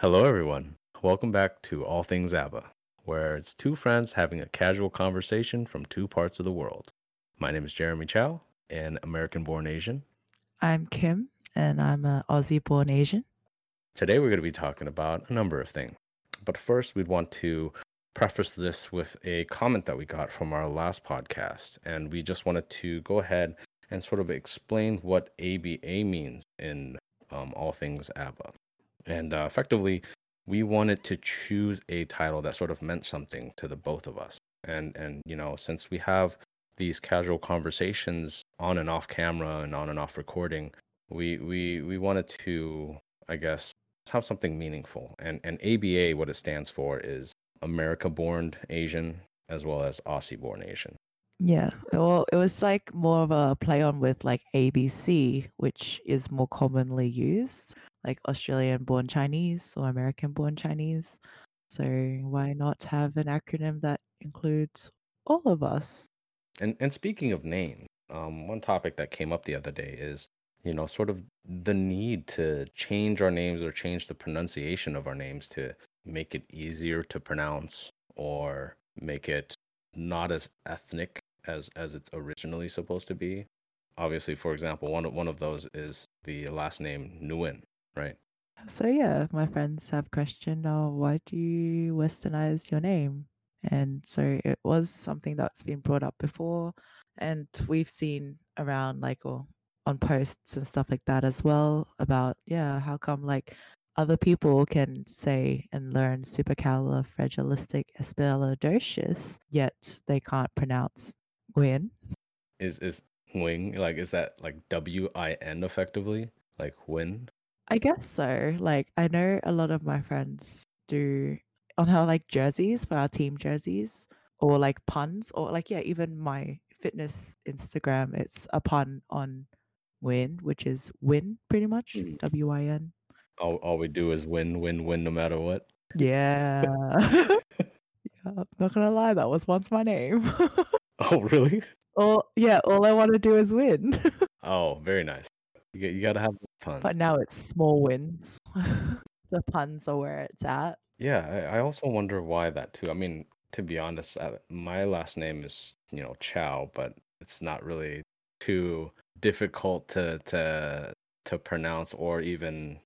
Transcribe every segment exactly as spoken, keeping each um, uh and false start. Hello everyone, welcome back to All Things ABBA, where it's two friends having a casual conversation from two parts of the world. My name is Jeremy Chow, an American-born Asian. I'm Kim, and I'm an Aussie-born Asian. Today we're going to be talking about a number of things, but first we'd want to preface this with a comment that we got from our last podcast, and we just wanted to go ahead and sort of explain what A B A means in um, All Things ABBA. And uh, effectively, we wanted to choose a title that sort of meant something to the both of us. And, and you know, since we have these casual conversations on and off camera and on and off recording, we we, we wanted to, I guess, have something meaningful. And, and A B A, what it stands for is America-born Asian as well as Aussie-born Asian. Yeah, well, it was like more of a play on with like A B C, which is more commonly used. Like Australian-born Chinese or American-born Chinese. So why not have an acronym that includes all of us? And and speaking of names, um, one topic that came up the other day is, you know, sort of the need to change our names or change the pronunciation of our names to make it easier to pronounce or make it not as ethnic as, as it's originally supposed to be. Obviously, for example, one, one of those is the last name Nguyen. Right. So yeah, my friends have questioned, oh, why do you westernize your name? And so it was something that's been brought up before, and we've seen around like or on posts and stuff like that as well about yeah, how come like other people can say and learn supercalifragilisticexpialidocious, yet they can't pronounce Nguyen. Is is Nguyen like is that like W I N effectively like Nguyen? I guess so. Like, I know a lot of my friends do on our like jerseys for our team jerseys or like puns or like, yeah, even my fitness Instagram, it's a pun on win, which is win pretty much. W I N. All, all we do is win, win, win, no matter what. Yeah. Yeah, I'm not going to lie. That was once my name. Oh, really? Or yeah. All I want to do is win. Oh, very nice. You, you got to have puns. But now it's small wins. The puns are where it's at. Yeah, I, I also wonder why that too. I mean, to be honest, I, my last name is, you know, Chow, but it's not really too difficult to to to pronounce or even,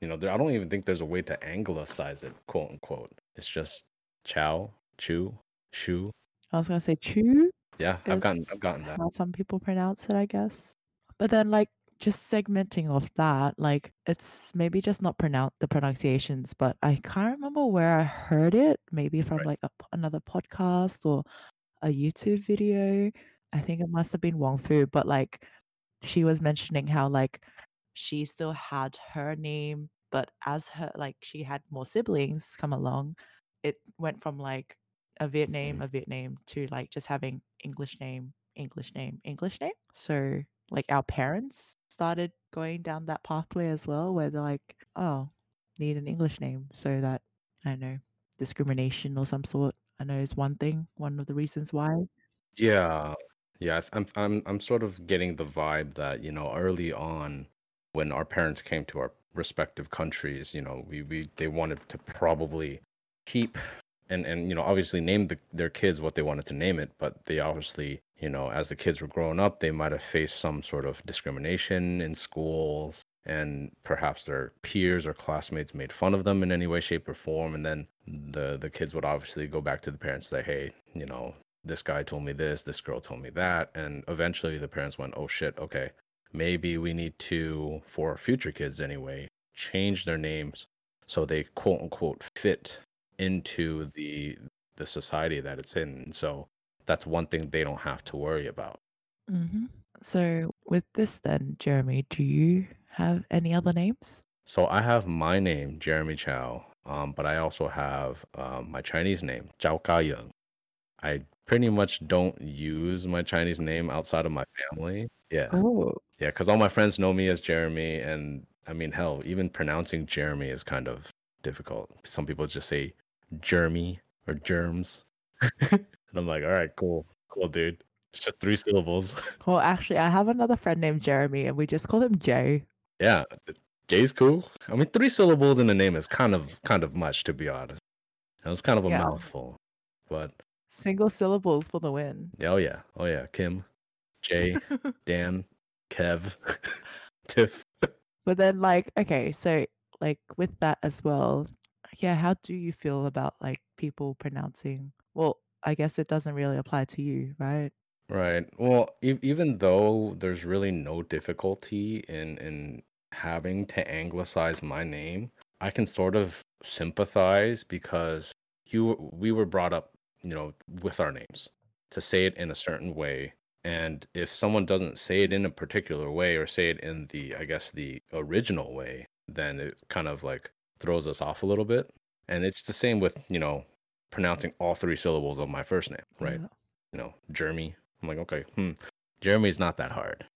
you know, there, I don't even think there's a way to anglicize it, quote unquote. It's just Chow, Chu, Shu. I was going to say Chu. Yeah, I've gotten, I've gotten that. How some people pronounce it, I guess. But then like, just segmenting off that, like it's maybe just not pronounce the pronunciations, but I can't remember where I heard it, maybe from right. like a, another podcast or a YouTube video. I think it must have been Wong Fu, but like she was mentioning how like she still had her name, but as her like she had more siblings come along, it went from like a Viet name, a Viet name to like just having English name, English name, English name. So like our parents started going down that pathway as well, where they're like, oh, need an English name so that, I don't know, discrimination or some sort, I know is one thing, one of the reasons why. Yeah. Yeah. I'm, I'm, I'm sort of getting the vibe that, you know, early on when our parents came to our respective countries, you know, we, we, they wanted to probably keep and, and, you know, obviously name the, their kids what they wanted to name it, but they obviously, you know, as the kids were growing up, they might have faced some sort of discrimination in schools, and perhaps their peers or classmates made fun of them in any way, shape, or form. And then the the kids would obviously go back to the parents and say, hey, you know, this guy told me this, this girl told me that. And eventually the parents went, oh, shit, okay, maybe we need to, for our future kids anyway, change their names so they, quote unquote, fit into the the society that it's in. And so that's one thing they don't have to worry about. Mm-hmm. So with this then, Jeremy, do you have any other names? So I have my name, Jeremy Chow, um, but I also have um, my Chinese name, Zhao Ka-Yung. I pretty much don't use my Chinese name outside of my family. Yeah. Oh. Yeah, because all my friends know me as Jeremy. And I mean, hell, even pronouncing Jeremy is kind of difficult. Some people just say Jeremy or Germs. And I'm like, all right, cool. Cool, dude. It's just three syllables. Well, actually, I have another friend named Jeremy, and we just call him Jay. Yeah. Jay's cool. I mean, three syllables in the name is kind of kind of much, to be honest. That was kind of a yeah. mouthful, but single syllables for the win. Oh yeah, oh yeah. Kim, Jay, Dan, Kev, Tiff. But then, like, okay, so like with that as well, yeah. How do you feel about like people pronouncing? Well, I guess it doesn't really apply to you, right? Right. Well, e- even though there's really no difficulty in in having to anglicize my name, I can sort of sympathize because you we were brought up, you know, with our names to say it in a certain way. And if someone doesn't say it in a particular way or say it in the, I guess, the original way, then it kind of like throws us off a little bit. And it's the same with, you know, pronouncing all three syllables of my first name, right? Yeah. You know, Jeremy. I'm like, okay, hmm. Jeremy's not that hard.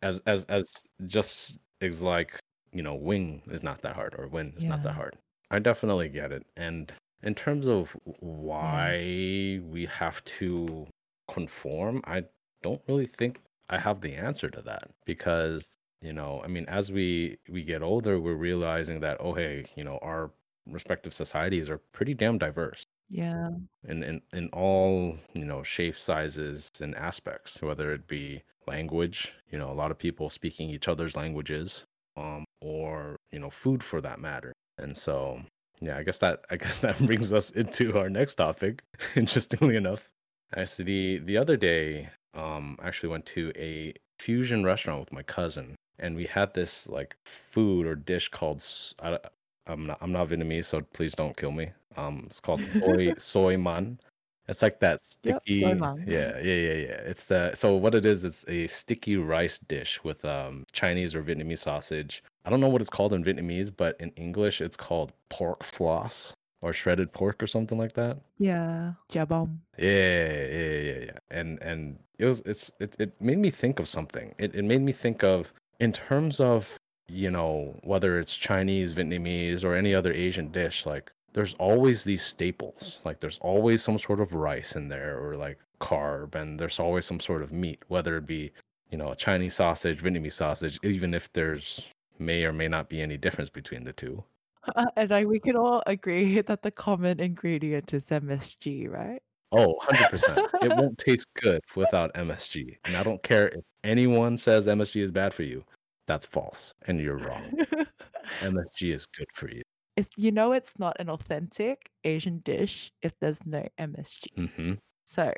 As as as just is like, you know, wing is not that hard or win is yeah. not that hard. I definitely get it. And in terms of why yeah. we have to conform, I don't really think I have the answer to that because, you know, I mean, as we, we get older, we're realizing that, oh, hey, you know, our respective societies are pretty damn diverse. Yeah. In, in, in all, you know, shapes, sizes, and aspects, whether it be language, you know, a lot of people speaking each other's languages, um, or, you know, food for that matter. And so, yeah, I guess that, I guess that brings us into our next topic, interestingly enough. I see the, the other day, um, I actually went to a fusion restaurant with my cousin, and we had this, like, food or dish called, I, I'm not, I'm not Vietnamese, so please don't kill me. Um, it's called soy, soy man. It's like that sticky. Yep, soy man. Yeah, yeah, yeah, yeah. It's the so what it is. It's a sticky rice dish with um Chinese or Vietnamese sausage. I don't know what it's called in Vietnamese, but in English, it's called pork floss or shredded pork or something like that. Yeah, jia bong. Yeah, yeah, yeah, yeah. And and it was it's it, it made me think of something. It it made me think of in terms of, you know, whether it's Chinese, Vietnamese, or any other Asian dish, like. There's always these staples, like there's always some sort of rice in there or like carb, and there's always some sort of meat, whether it be, you know, a Chinese sausage, Vietnamese sausage, even if there's may or may not be any difference between the two. Uh, and I, we can all agree that the common ingredient is M S G, right? Oh, one hundred percent. It won't taste good without M S G. And I don't care if anyone says M S G is bad for you. That's false. And you're wrong. M S G is good for you. If you know it's not an authentic Asian dish if there's no M S G. Mm-hmm. So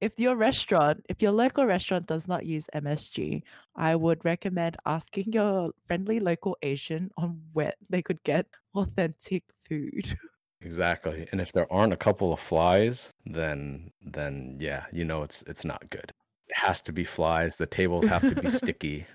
if your restaurant, if your local restaurant does not use M S G, I would recommend asking your friendly local Asian on where they could get authentic food. Exactly. And if there aren't a couple of flies, then then yeah, you know it's it's not good. It has to be flies. The tables have to be sticky.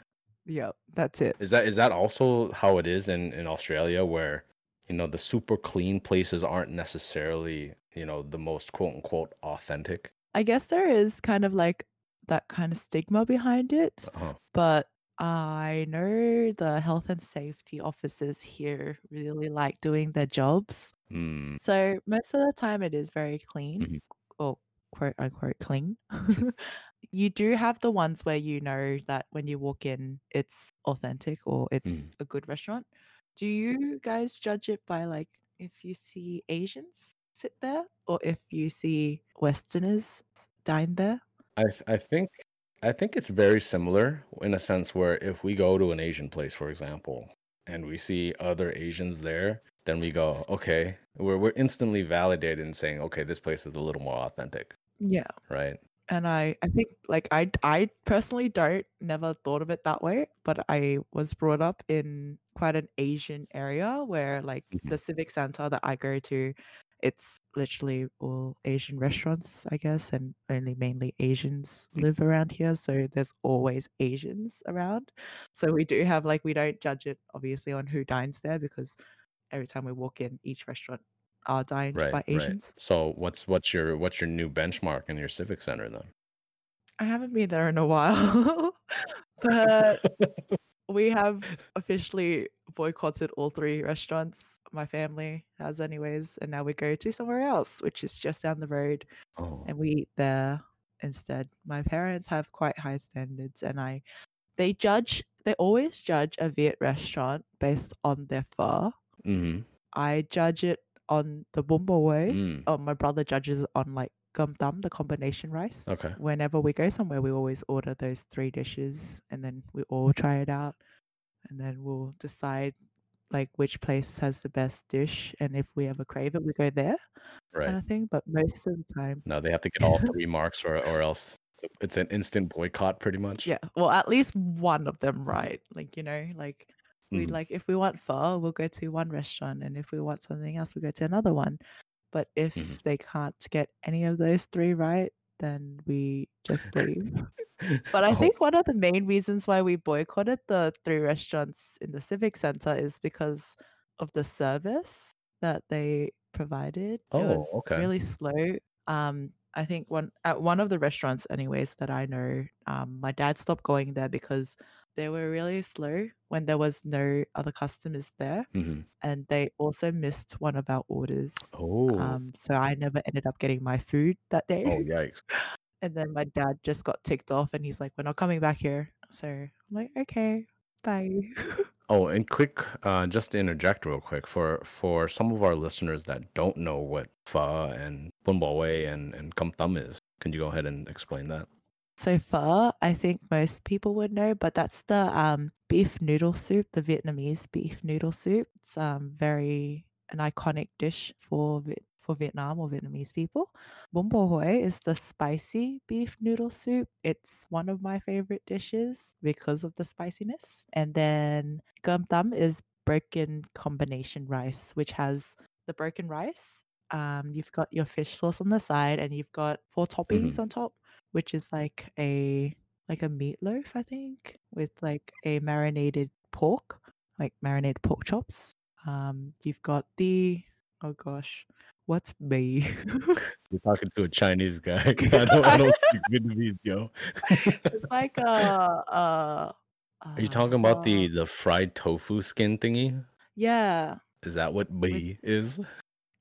Yep, that's it. Is that is that also how it is in, in Australia where you know, the super clean places aren't necessarily, you know, the most quote unquote authentic? I guess there is kind of like that kind of stigma behind it. Uh-huh. But I know the health and safety officers here really like doing their jobs. Mm. So most of the time it is very clean, mm-hmm. or quote unquote clean. You do have the ones where you know that when you walk in, it's authentic or it's mm. a good restaurant. Do you guys judge it by, like, if you see Asians sit there or if you see Westerners dine there? I th- I think I think it's very similar in a sense where if we go to an Asian place, for example, and we see other Asians there, then we go, okay, we're we're instantly validated in saying, okay, this place is a little more authentic. Yeah. Right. And I, I think, like, I, I personally don't, never thought of it that way, but I was brought up in quite an Asian area where, like, mm-hmm. the civic center that I go to, it's literally all Asian restaurants, I guess, and only mainly Asians mm-hmm. live around here, so there's always Asians around. So we do have, like, we don't judge it, obviously, on who dines there because every time we walk in, each restaurant are dined right, by Asians. Right. So what's what's your what's your new benchmark in your civic center then? I haven't been there in a while, but we have officially boycotted all three restaurants. My family has, anyways, and now we go to somewhere else, which is just down the road, oh. and we eat there instead. My parents have quite high standards, and I they judge, they always judge a Viet restaurant based on their pho. Mm-hmm. I judge it on the bun bò way. Mm. Oh, my brother judges on like gum tam, the combination rice. Okay. Whenever we go somewhere, we always order those three dishes and then we all try it out. And then we'll decide like which place has the best dish, and if we ever crave it, we go there. Right. Kind of thing. But most of the time, no, they have to get all three marks, or or else it's an instant boycott, pretty much. Yeah. Well, at least one of them, right? Like you know, like we mm. like if we want pho, we'll go to one restaurant, and if we want something else, we'll go to another one. But if mm-hmm. they can't get any of those three right, then we just leave. But I oh. think one of the main reasons why we boycotted the three restaurants in the Civic Center is because of the service that they provided. Oh, it was okay. really slow. Um, I think one at one of the restaurants, anyways, that I know, um, my dad stopped going there because they were really slow when there was no other customers there, mm-hmm. and they also missed one of our orders. Oh, um, so I never ended up getting my food that day. Oh, yikes! And then my dad just got ticked off, and he's like, "We're not coming back here." So I'm like, "Okay, bye." Oh, and quick, uh, just to interject real quick for, for some of our listeners that don't know what pho and bun bò way and and kum tam is, can you go ahead and explain that? So pho, I think most people would know, but that's the um, beef noodle soup, the Vietnamese beef noodle soup. It's um, very an iconic dish for for Vietnam or Vietnamese people. Bun bò way is the spicy beef noodle soup. It's one of my favorite dishes because of the spiciness. And then cơm tấm is broken combination rice, which has the broken rice. Um, you've got your fish sauce on the side, and you've got four toppings mm-hmm. on top, which is like a like a meatloaf, I think, with like a marinated pork, like marinated pork chops. Um, you've got the oh gosh, what's bì? You're talking to a Chinese guy. I don't, I don't speak Vietnamese, yo. It's like a. a, a Are you talking about uh, the the fried tofu skin thingy? Yeah. Is that what bì is?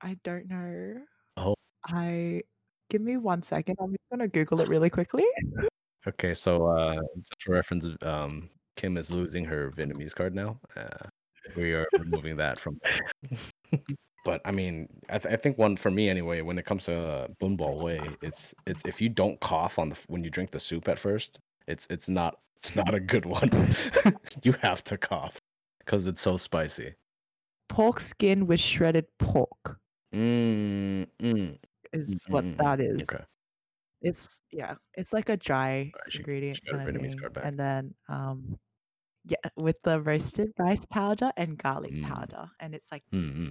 I don't know. Oh. I give me one second. I'm just gonna Google it really quickly. Okay, so uh, just for reference, um, Kim is losing her Vietnamese card now. Uh, we are removing that from. But I mean, I, th- I think one for me anyway. When it comes to uh, bun bò way, it's it's if you don't cough on the when you drink the soup at first, it's it's not it's not a good one. You have to cough because it's so spicy. Pork skin with shredded pork. Mm, mm, is what mm, that is. Okay. It's yeah. It's like a dry right, she, ingredient, she kind of thing. And then um, yeah, with the roasted rice powder and garlic mm. powder, and it's like, mm-hmm.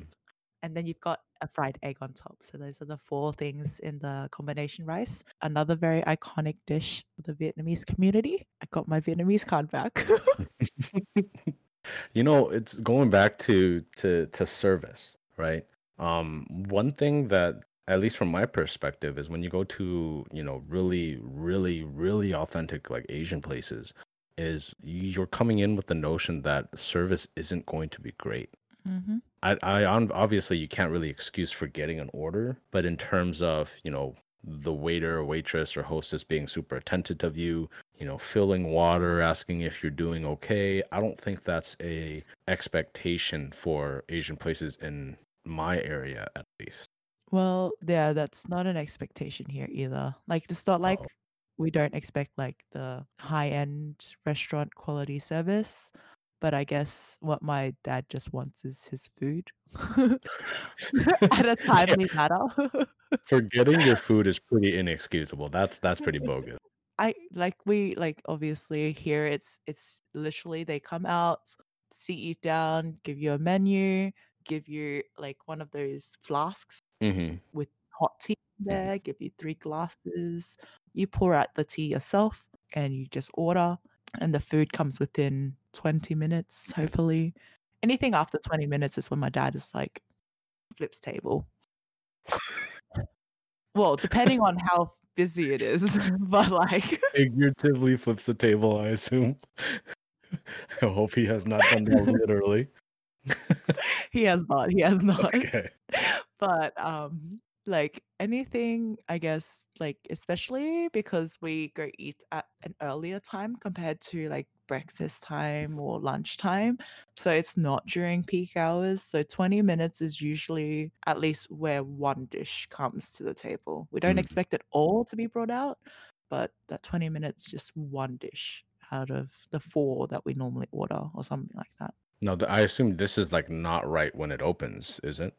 and then you've got a fried egg on top. So those are the four things in the combination rice. Another very iconic dish for the Vietnamese community. I got my Vietnamese card back. You know, it's going back to to to service, right? Um, one thing that, at least from my perspective, is when you go to, you know, really, really, really authentic, like, Asian places, is you're coming in with the notion that service isn't going to be great. Mm-hmm. I, I obviously, you can't really excuse forgetting an order, but in terms of, you know, the waiter or waitress or hostess being super attentive of you, you know, filling water, asking if you're doing okay, I don't think that's a expectation for Asian places in my area, at least. Well, yeah, that's not an expectation here either. Like, it's not like oh. we don't expect like the high-end restaurant quality service, but I guess what my dad just wants is his food at a timely yeah. manner. Forgetting your food is pretty inexcusable. That's that's pretty bogus. I like we like obviously here it's it's literally they come out, sit you down, give you a menu, give you like one of those flasks mm-hmm. with hot tea in there, mm-hmm. give you three glasses, you pour out the tea yourself, and you just order, and the food comes within twenty minutes, hopefully. Anything after twenty minutes is when my dad is like flips table. Well, depending on how busy it is, but like figuratively flips the table, I assume. I hope he has not done that literally. He has not. He has not. Okay. But um, like anything, I guess, like especially because we go eat at an earlier time compared to like breakfast time or lunchtime. So it's not during peak hours. So twenty minutes is usually at least where one dish comes to the table. We don't mm. expect it all to be brought out, but that twenty minutes, just one dish out of the four that we normally order or something like that. No, I assume this is like not right when it opens, is it?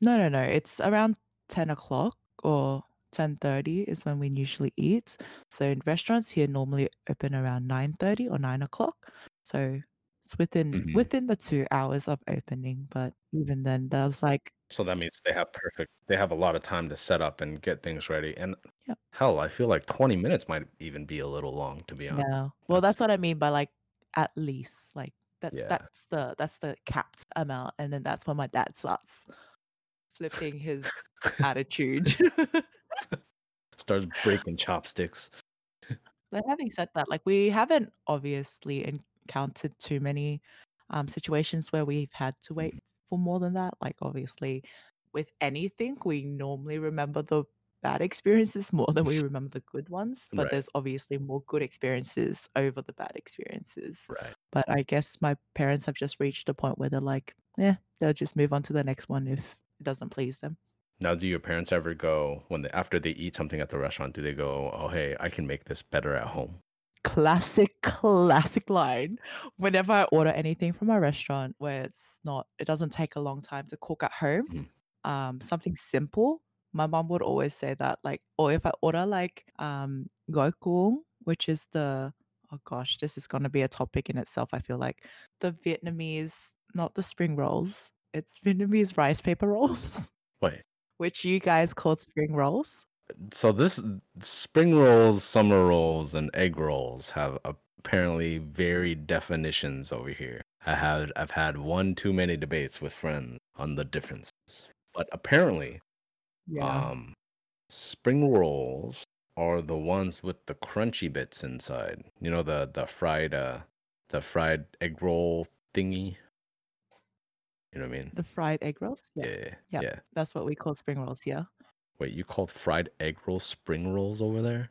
No, no, no. It's around ten o'clock or ten thirty is when we usually eat. So in restaurants here normally open around nine thirty or nine o'clock. So it's within mm-hmm. within the two hours of opening. But even then, there's like... So that means they have perfect... They have a lot of time to set up and get things ready. And yep. hell, I feel like twenty minutes might even be a little long, to be honest. Yeah. Well, that's, that's what I mean by like at least. Like that. Yeah. That's the that's the capped amount. And then that's when my dad starts flipping his attitude. Starts breaking chopsticks. But having said that, like we haven't obviously encountered too many um, situations where we've had to wait for more than that. Like obviously with anything, we normally remember the bad experiences more than we remember the good ones. But right. there's obviously more good experiences over the bad experiences. Right. But I guess my parents have just reached a point where they're like, yeah, they'll just move on to the next one if it doesn't please them. Now, do your parents ever go, when they, after they eat something at the restaurant, do they go, oh, hey, I can make this better at home? Classic, classic line. Whenever I order anything from a restaurant where it's not, it doesn't take a long time to cook at home, mm-hmm. um, something simple, my mom would always say that, like, or if I order like um, goikung, which is the, oh gosh, this is going to be a topic in itself, I feel like, the Vietnamese, not the spring rolls, it's Vietnamese rice paper rolls. Wait. Which you guys called spring rolls. So this spring rolls, summer rolls, and egg rolls have apparently varied definitions over here. I have I've had one too many debates with friends on the differences, but apparently, yeah. um, spring rolls are the ones with the crunchy bits inside. You know the the fried uh, the fried egg roll thingy. You know what I mean? The fried egg rolls? Yeah. Yeah, yeah. yeah. That's what we call spring rolls here. Wait, you called fried egg rolls spring rolls over there?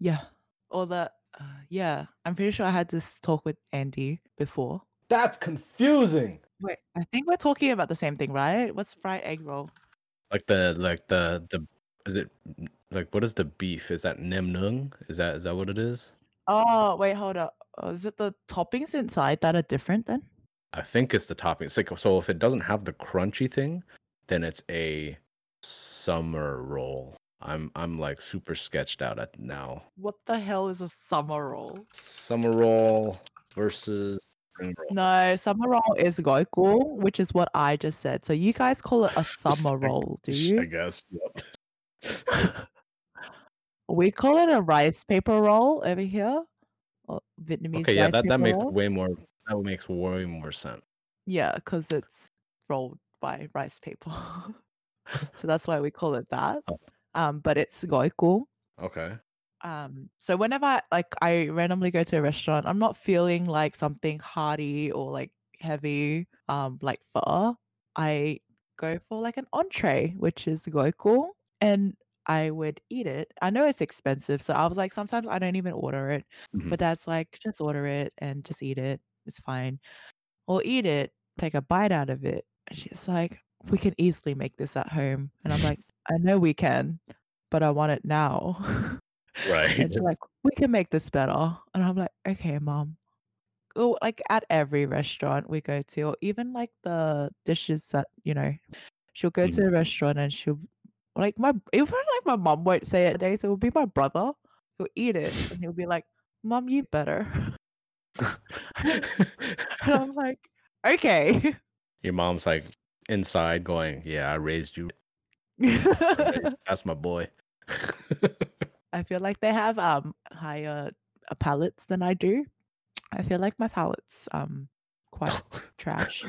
Yeah. Or the, uh, yeah. I'm pretty sure I had this talk with Andy before. That's confusing. Wait, I think we're talking about the same thing, right? What's fried egg roll? Like the, like the, the, is it, like what is the beef? Is that nem nung? Is that, is that what it is? Oh, wait, hold up. Oh, is it the toppings inside that are different then? I think it's the topping. It's like, so if it doesn't have the crunchy thing, then it's a summer roll. I'm I'm like super sketched out at now. What the hell is a summer roll? Summer roll versus spring roll. No, summer roll is goikul, which is what I just said. So you guys call it a summer roll, do you? I guess. Yep. We call it a rice paper roll over here. Or Vietnamese. Okay, yeah, rice that, paper that makes roll. way more. That makes way more sense. Yeah, because it's rolled by rice paper. So that's why we call it that. Oh. Um, but it's goikul. Okay. Um, so whenever I, like I randomly go to a restaurant, I'm not feeling like something hearty or like heavy, um, like pho. I go for like an entree, which is goikul, and I would eat it. I know it's expensive, so I was like, sometimes I don't even order it. Mm-hmm. But Dad's like, just order it and just eat it. It's fine. Or eat it, take a bite out of it. And she's like, we can easily make this at home. And I'm like, I know we can, but I want it now. Right. And she's like, we can make this better. And I'm like, okay, Mom. Oh, like at every restaurant we go to, or even like the dishes that, you know, she'll go to a restaurant and she'll like my even like my mom won't say it today, so it'll be my brother who'll eat it and he'll be like, Mom, you better. And I'm like, okay. Your mom's like inside going, yeah, I raised you. That's my boy. I feel like they have um higher uh, palates than I do. I feel like my palate's um quite trash.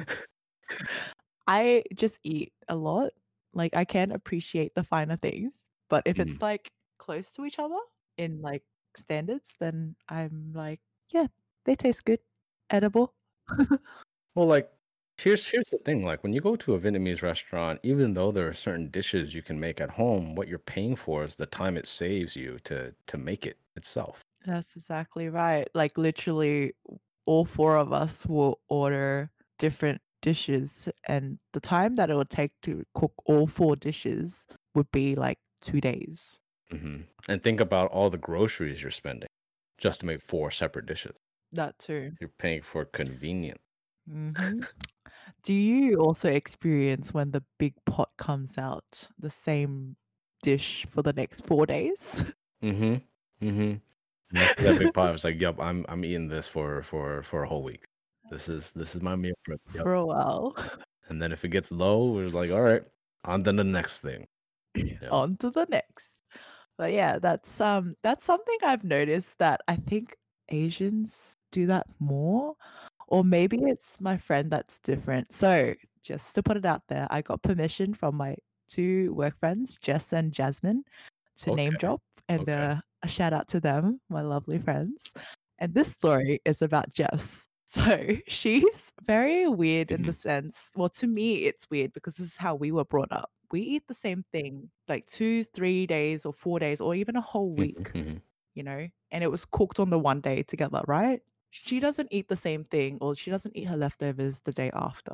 I just eat a lot. Like I can appreciate the finer things, but if it's mm. like close to each other in like standards, then I'm like, yeah. They taste good, edible. Well, like, here's here's the thing. Like, when you go to a Vietnamese restaurant, even though there are certain dishes you can make at home, what you're paying for is the time it saves you to to make it itself. That's exactly right. Like, literally, all four of us will order different dishes, and the time that it would take to cook all four dishes would be like two days. Mm-hmm. And think about all the groceries you're spending just to make four separate dishes. That too. You're paying for convenience. Mm-hmm. Do you also experience when the big pot comes out the same dish for the next four days? Mm-hmm. Mm-hmm. After that big pot, I was like, "Yep, I'm I'm eating this for for for a whole week. This is this is my meal prep." Yep. For a while. And then if it gets low, we're like, "All right, on to the next thing." Yeah. On to the next. But yeah, that's um that's something I've noticed that I think Asians do that more. Or maybe it's my friend that's different. So just to put it out there, I got permission from my two work friends, Jess and Jasmine, to okay. name drop. And okay. uh, a shout out to them, my lovely friends. And this story is about Jess. So she's very weird mm-hmm. in the sense, well, to me, it's weird because this is how we were brought up. We eat the same thing like two, three days or four days or even a whole week, mm-hmm. you know, and it was cooked on the one day together, right? She doesn't eat the same thing, or she doesn't eat her leftovers the day after.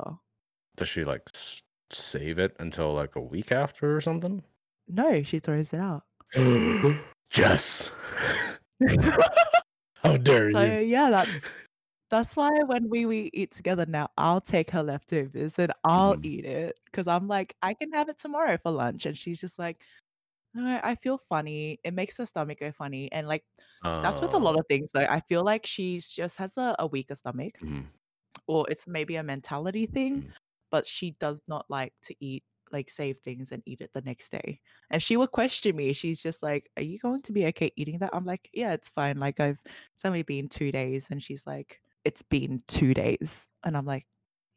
Does she like s- save it until like a week after or something? No, she throws it out. Jess, how dare so, you? So yeah, that's that's why when we, we eat together now, I'll take her leftovers and I'll mm. eat it because I'm like, I can have it tomorrow for lunch, and she's just like, no, I feel funny. It makes her stomach go funny. And like, uh, that's with a lot of things though. I feel like she's just has a, a weaker stomach mm. or it's maybe a mentality thing, mm. but she does not like to eat, like save things and eat it the next day. And she would question me. She's just like, are you going to be okay eating that? I'm like, yeah, it's fine. Like I've, it's only been two days. And she's like, it's been two days. And I'm like,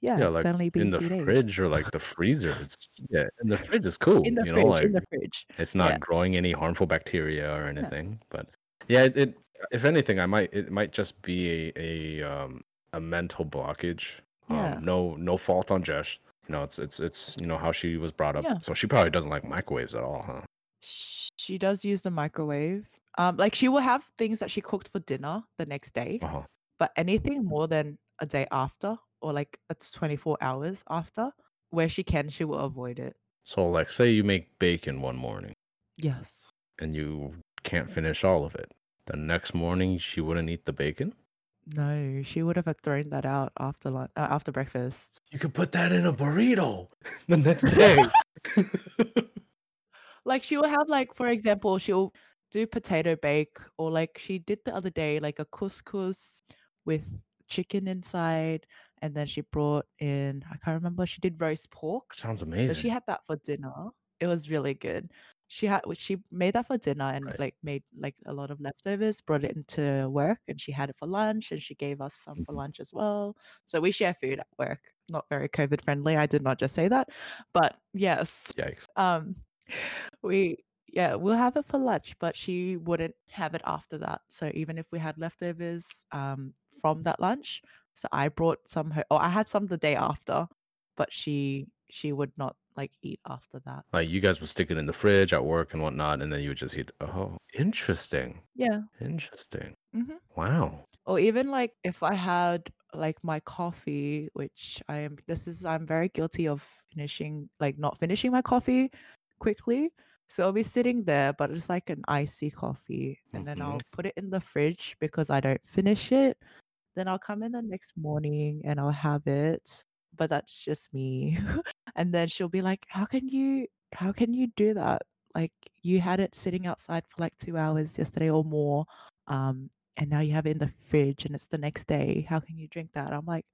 yeah, yeah, it's like only been in the days. Fridge or like the freezer. It's yeah, in the fridge is cool. In the you fridge, know, like in the fridge. It's not yeah. growing any harmful bacteria or anything. Yeah. But yeah, it, it if anything, I might it might just be a, a um a mental blockage. Yeah. Um, no no fault on Jess. You know, it's it's it's you know how she was brought up. Yeah. So she probably doesn't like microwaves at all, huh? She does use the microwave. Um, like she will have things that she cooked for dinner the next day, uh-huh. but anything more than a day after. Or like it's twenty-four hours after, where she can, she will avoid it. So like, say you make bacon one morning. Yes. And you can't finish all of it. The next morning, she wouldn't eat the bacon? No, she would have thrown that out after lunch, uh, after breakfast. You could put that in a burrito the next day. Like she will have like, for example, she'll do potato bake or like she did the other day, like a couscous with chicken inside. And then she brought in, I can't remember, she did roast pork. Sounds amazing. So she had that for dinner. It was really good. She had, she made that for dinner and right. like made like a lot of leftovers, brought it into work and she had it for lunch and she gave us some for lunch as well. So we share food at work. Not very COVID friendly. I did not just say that, but yes. Yikes. Um, we, yeah, we'll have it for lunch, but she wouldn't have it after that. So even if we had leftovers um, from that lunch, so I brought some, her, or I had some the day after, but she she would not like eat after that. Like you guys would stick it in the fridge at work and whatnot, and then you would just eat. Oh, interesting. Yeah. Interesting. Mm-hmm. Wow. Or even like if I had like my coffee, which I am, this is, I'm very guilty of finishing, like not finishing my coffee quickly. So I'll be sitting there, but it's like an icy coffee. And mm-hmm. then I'll put it in the fridge because I don't finish it. Then I'll come in the next morning and I'll have it, but that's just me. And then she'll be like, how can you, how can you do that? Like you had it sitting outside for like two hours yesterday or more. Um, and now you have it in the fridge and it's the next day. How can you drink that? I'm like,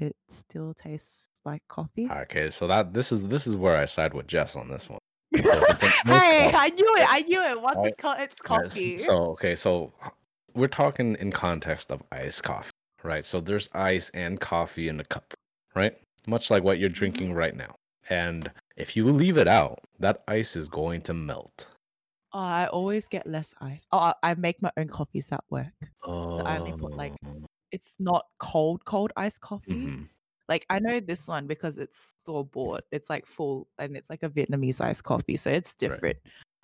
it still tastes like coffee. Okay. So that, this is, this is where I side with Jess on this one. So hey, I knew it. I knew it. What's I, it called? It's coffee. So, okay. So we're talking in context of iced coffee. Right, so there's ice and coffee in the cup, right? Much like what you're drinking right now. And if you leave it out, that ice is going to melt. Oh, I always get less ice. Oh, I make my own coffees at work. Oh. So I only put like, it's not cold, cold iced coffee. Mm-hmm. Like I know this one because it's store bought. It's like full and it's like a Vietnamese iced coffee. So it's different. Right.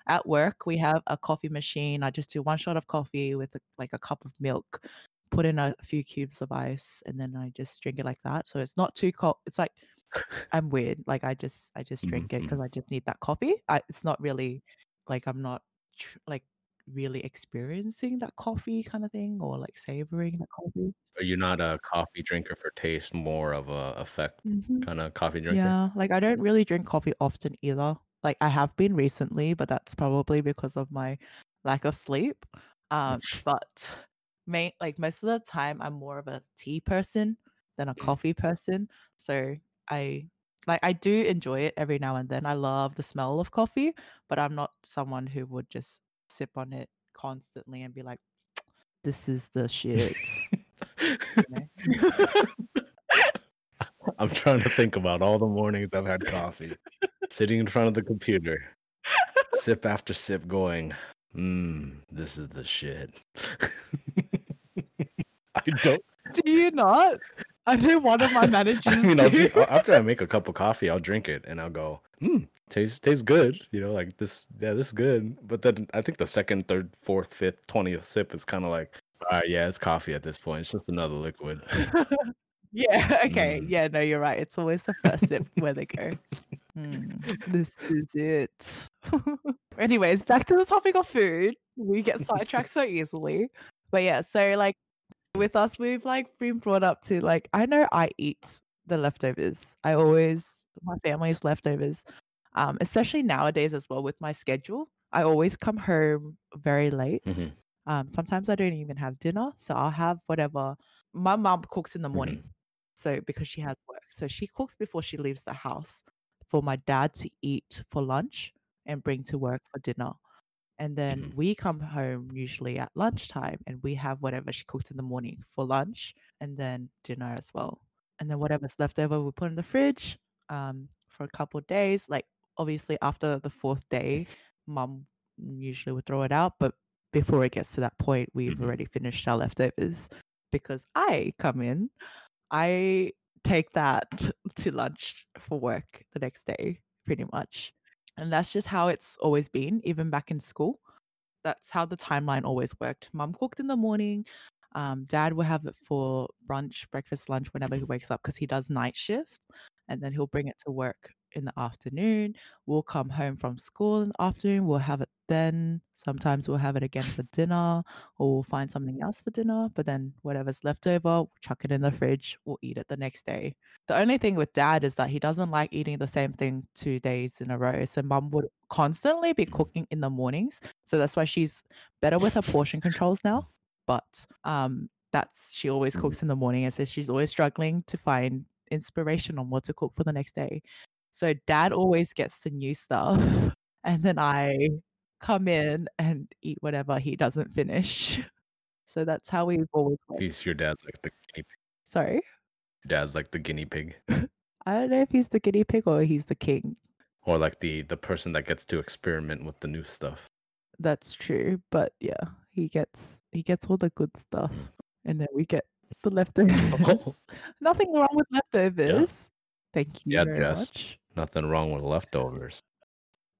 At work, we have a coffee machine. I just do one shot of coffee with a, like a cup of milk. put in a few cubes of ice, and then I just drink it like that. So it's not too cold. It's like, I'm weird. Like I just, I just drink mm-hmm. it because I just need that coffee. I, it's not really like I'm not tr- like really experiencing that coffee kind of thing, or like savoring that coffee. Are you not a coffee drinker for taste, more of a effect mm-hmm. kind of coffee drinker? Yeah, like I don't really drink coffee often either. Like I have been recently, but that's probably because of my lack of sleep. Um, but main, like most of the time, I'm more of a tea person than a coffee person. So I like I do enjoy it every now and then. I love the smell of coffee, but I'm not someone who would just sip on it constantly and be like, "This is the shit." You know? I'm trying to think about all the mornings I've had coffee, sitting in front of the computer, sip after sip, going, "Mmm, this is the shit." I don't. Do you not? I know one of my managers. I mean, I'll do. Ju- after I make a cup of coffee, I'll drink it and I'll go, "Mmm, tastes tastes good." You know, like this. Yeah, this is good. But then I think the second, third, fourth, fifth, twentieth sip is kind of like, all right, yeah, it's coffee at this point. It's just another liquid. Yeah. Okay. Mm. Yeah. No, you're right. It's always the first sip where they go, mm, this is it. Anyways, back to the topic of food. We get sidetracked so easily. But yeah, so like with us, we've like been brought up to like, I know I eat the leftovers. I always, my family's leftovers, um, especially nowadays as well with my schedule. I always come home very late. Mm-hmm. Um, sometimes I don't even have dinner. So I'll have whatever. My mom cooks in the morning. Mm-hmm. So because she has work. So she cooks before she leaves the house for my dad to eat for lunch and bring to work for dinner. And then mm-hmm. we come home usually at lunchtime and we have whatever she cooked in the morning for lunch and then dinner as well. And then whatever's left over, we put in the fridge um, for a couple of days. Like obviously after the fourth day, mom usually would throw it out. But before it gets to that point, we've mm-hmm. already finished our leftovers. Because I come in, I take that to lunch for work the next day, pretty much. And that's just how it's always been, even back in school. That's how the timeline always worked. Mum cooked in the morning. Um, Dad will have it for brunch, breakfast, lunch, whenever he wakes up because he does night shift. And then he'll bring it to work in the afternoon. We'll come home from school in the afternoon. We'll have it then. Sometimes we'll have it again for dinner, or we'll find something else for dinner. But then whatever's left over, we'll chuck it in the fridge. We'll eat it the next day. The only thing with Dad is that he doesn't like eating the same thing two days in a row. So Mum would constantly be cooking in the mornings. So that's why she's better with her portion controls now. But um, that's she always cooks in the morning. And so she's always struggling to find inspiration on what to cook for the next day. So Dad always gets the new stuff, and then I come in and eat whatever he doesn't finish. So that's how we've always worked. Your dad's like the guinea pig. Sorry? Your dad's like the guinea pig. I don't know if he's the guinea pig or he's the king. Or like the, the person that gets to experiment with the new stuff. That's true, but yeah, he gets he gets all the good stuff, and then we get the leftovers. Oh. Nothing wrong with leftovers. Yeah. Thank you yeah, very yes. much. Nothing wrong with leftovers.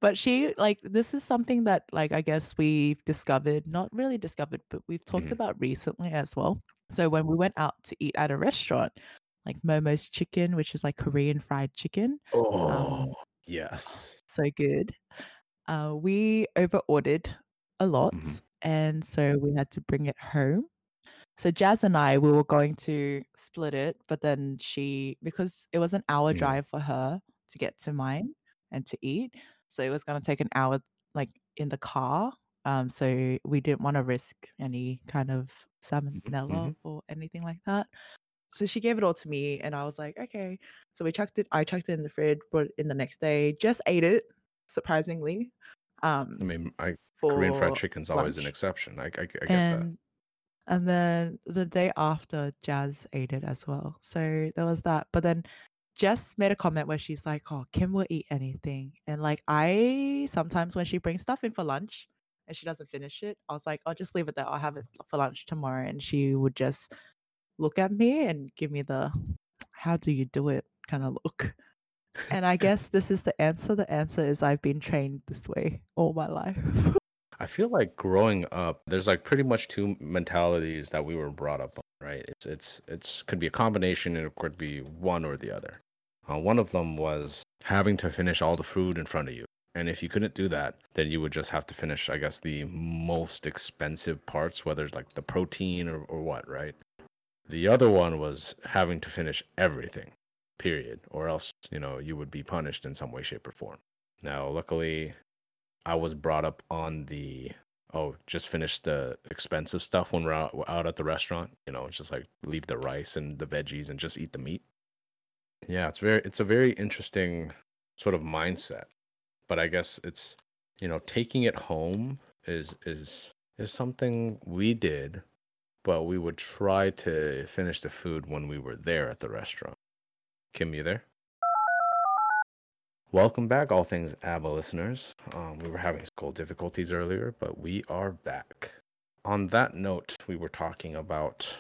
But she, like, this is something that, like, I guess we've discovered, not really discovered, but we've talked mm. about recently as well. So when we went out to eat at a restaurant, like Momo's Chicken, which is like Korean fried chicken. Oh, um, yes. So good. Uh, we over-ordered a lot. Mm. And so we had to bring it home. So Jazz and I, we were going to split it, but then she, because it was an hour mm. drive for her to get to mine and to eat, so it was going to take an hour, like, in the car. Um, so we didn't want to risk any kind of salmonella mm-hmm. or anything like that. So she gave it all to me, and I was like, okay. So we chucked it. I chucked it in the fridge, brought it in the next day. Jess ate it, surprisingly. Um, I mean, I, Korean fried chicken's lunch. Always an exception. I, I, I get and, that. And then the day after, Jazz ate it as well. So there was that. But then Jess made a comment where she's like, oh, Kim will eat anything. And like I sometimes when she brings stuff in for lunch and she doesn't finish it, I was like, I'll just leave it there. I'll have it for lunch tomorrow. And she would just look at me and give me the how do you do it kind of look. And I guess this is the answer. The answer is I've been trained this way all my life. I feel like growing up, there's like pretty much two mentalities that we were brought up on, right? It's it's it's could be a combination, and it could be one or the other. Uh, one of them was having to finish all the food in front of you, and if you couldn't do that, then you would just have to finish, I guess, the most expensive parts, whether it's like the protein or, or what, right? The other one was having to finish everything, period, or else, you know, you would be punished in some way, shape, or form. Now, luckily, I was brought up on the, oh, just finish the expensive stuff when we're out, we're out at the restaurant. You know, it's just like leave the rice and the veggies and just eat the meat. Yeah, it's very, it's a very interesting sort of mindset. But I guess it's, you know, taking it home is is is something we did, but we would try to finish the food when we were there at the restaurant. Kim, you there? Welcome back, all things A B B A listeners. Um, we were having school difficulties earlier, but we are back. On that note, we were talking about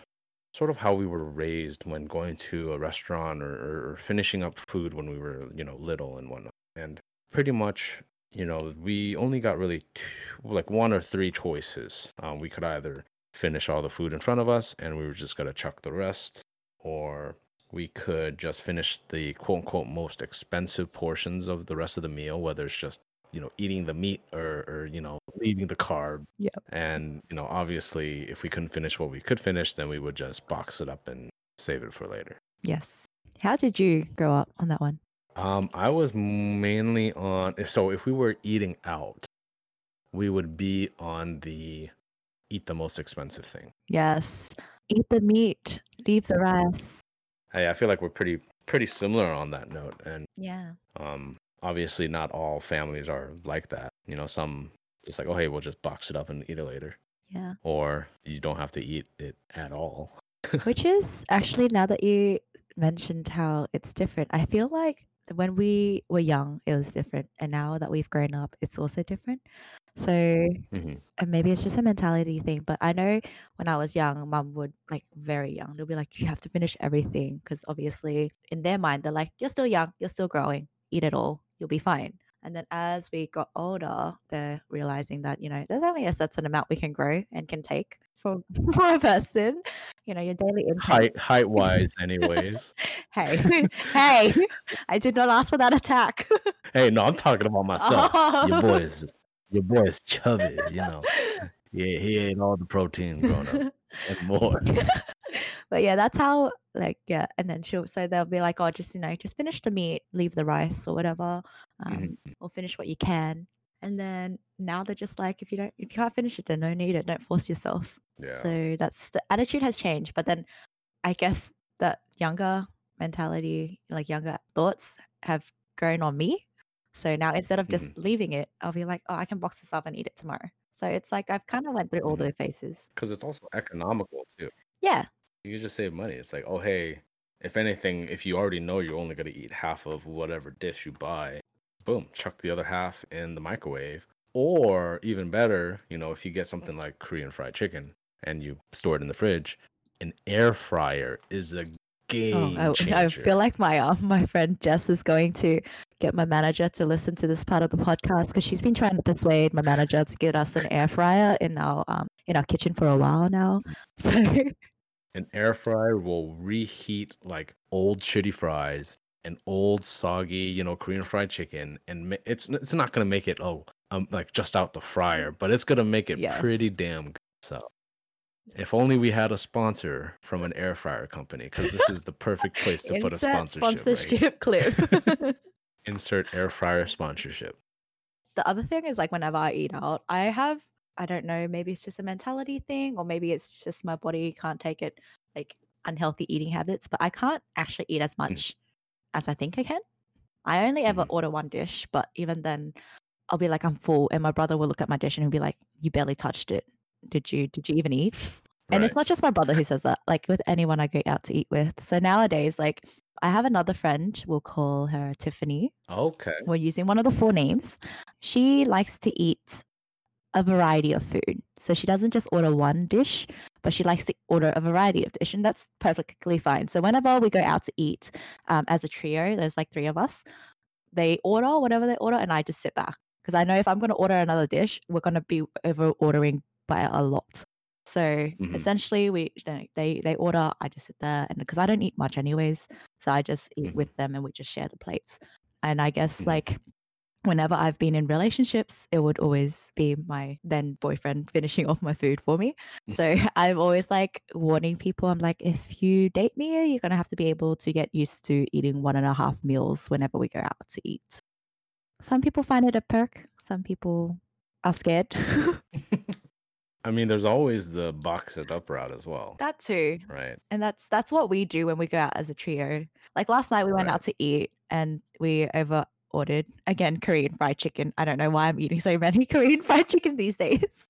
sort of how we were raised when going to a restaurant or, or finishing up food when we were, you know, little and whatnot. And pretty much, you know, we only got really two, like one or three choices. Um, we could either finish all the food in front of us and we were just going to chuck the rest, or we could just finish the quote-unquote most expensive portions of the rest of the meal, whether it's just, you know, eating the meat or, or you know, leaving the carb. Yeah. And, you know, obviously, if we couldn't finish what we could finish, then we would just box it up and save it for later. Yes. How did you grow up on that one? Um, I was mainly on... So if we were eating out, we would be on the eat the most expensive thing. Yes. Eat the meat. Leave the rest. Hey, I feel like we're pretty pretty similar on that note, and yeah, um, obviously not all families are like that. You know, some it's like, oh, hey, we'll just box it up and eat it later. Yeah, or you don't have to eat it at all. Which is actually, now that you mentioned how it's different, I feel like when we were young, it was different, and now that we've grown up, it's also different. So mm-hmm. and maybe it's just a mentality thing, but I know when I was young, mum would, like very young, they'll be like, you have to finish everything, because obviously in their mind, they're like, you're still young, you're still growing, eat it all, you'll be fine. And then as we got older, they're realizing that, you know, there's only a certain amount we can grow and can take for, for a person, you know, your daily intake. Height, height wise anyways. Hey, hey, I did not ask for that attack. Hey, no, I'm talking about myself. Oh. Your boys. Your boy is chubby, you know. Yeah, he ate all the protein growing up and more. But yeah, that's how, like, yeah. And then she'll, so they'll be like, oh, just, you know, just finish the meat, leave the rice or whatever, um, mm-hmm. or finish what you can. And then now they're just like, if you don't, if you can't finish it, then don't eat it, don't force yourself. Yeah. So that's, the attitude has changed. But then I guess that younger mentality, like younger thoughts have grown on me. So now instead of just mm. leaving it, I'll be like, oh, I can box this up and eat it tomorrow. So it's like I've kind of went through all mm. the phases. Because it's also economical too. Yeah. You just save money. It's like, oh, hey, if anything, if you already know you're only going to eat half of whatever dish you buy, boom, chuck the other half in the microwave. Or even better, you know, if you get something like Korean fried chicken and you store it in the fridge, an air fryer is a game oh, changer. I, I feel like my uh, my friend Jess is going to get my manager to listen to this part of the podcast, because she's been trying to persuade my manager to get us an air fryer in our um in our kitchen for a while now. So an air fryer will reheat like old shitty fries and old soggy, you know, Korean fried chicken, and it's it's not gonna make it oh um like just out the fryer, but it's gonna make it yes. pretty damn good. So if only we had a sponsor from an air fryer company, because this is the perfect place to put a sponsorship. Sponsorship right? clip. Insert air fryer sponsorship. The other thing is, like, whenever I eat out, I have, I don't know, maybe it's just a mentality thing, or maybe it's just my body can't take it, like unhealthy eating habits, but I can't actually eat as much mm. as I think I can. I only ever mm. order one dish, but even then I'll be like, I'm full, and my brother will look at my dish and he'll be like, you barely touched it. Did you did you even eat? Right. And it's not just my brother who says that, like with anyone I go out to eat with. So nowadays, like I have another friend, we'll call her Tiffany. Okay. We're using one of the four names. She likes to eat a variety of food. So she doesn't just order one dish, but she likes to order a variety of dish, and that's perfectly fine. So whenever we go out to eat um, as a trio, there's like three of us, they order whatever they order, and I just sit back. because I know if I'm going to order another dish, we're going to be over ordering by a lot. So mm-hmm. essentially, we you know, they they order. I just sit there, and because I don't eat much anyways, so I just eat mm-hmm. with them, and we just share the plates. And I guess mm-hmm. like whenever I've been in relationships, it would always be my then boyfriend finishing off my food for me. So I'm always like warning people. I'm like, if you date me, you're gonna have to be able to get used to eating one and a half meals whenever we go out to eat. Some people find it a perk. Some people are scared. I mean, there's always the box it up route as well. That too. Right. And that's that's what we do when we go out as a trio. Like last night we right. went out to eat and we over ordered, again, Korean fried chicken. I don't know why I'm eating so many Korean fried chicken these days.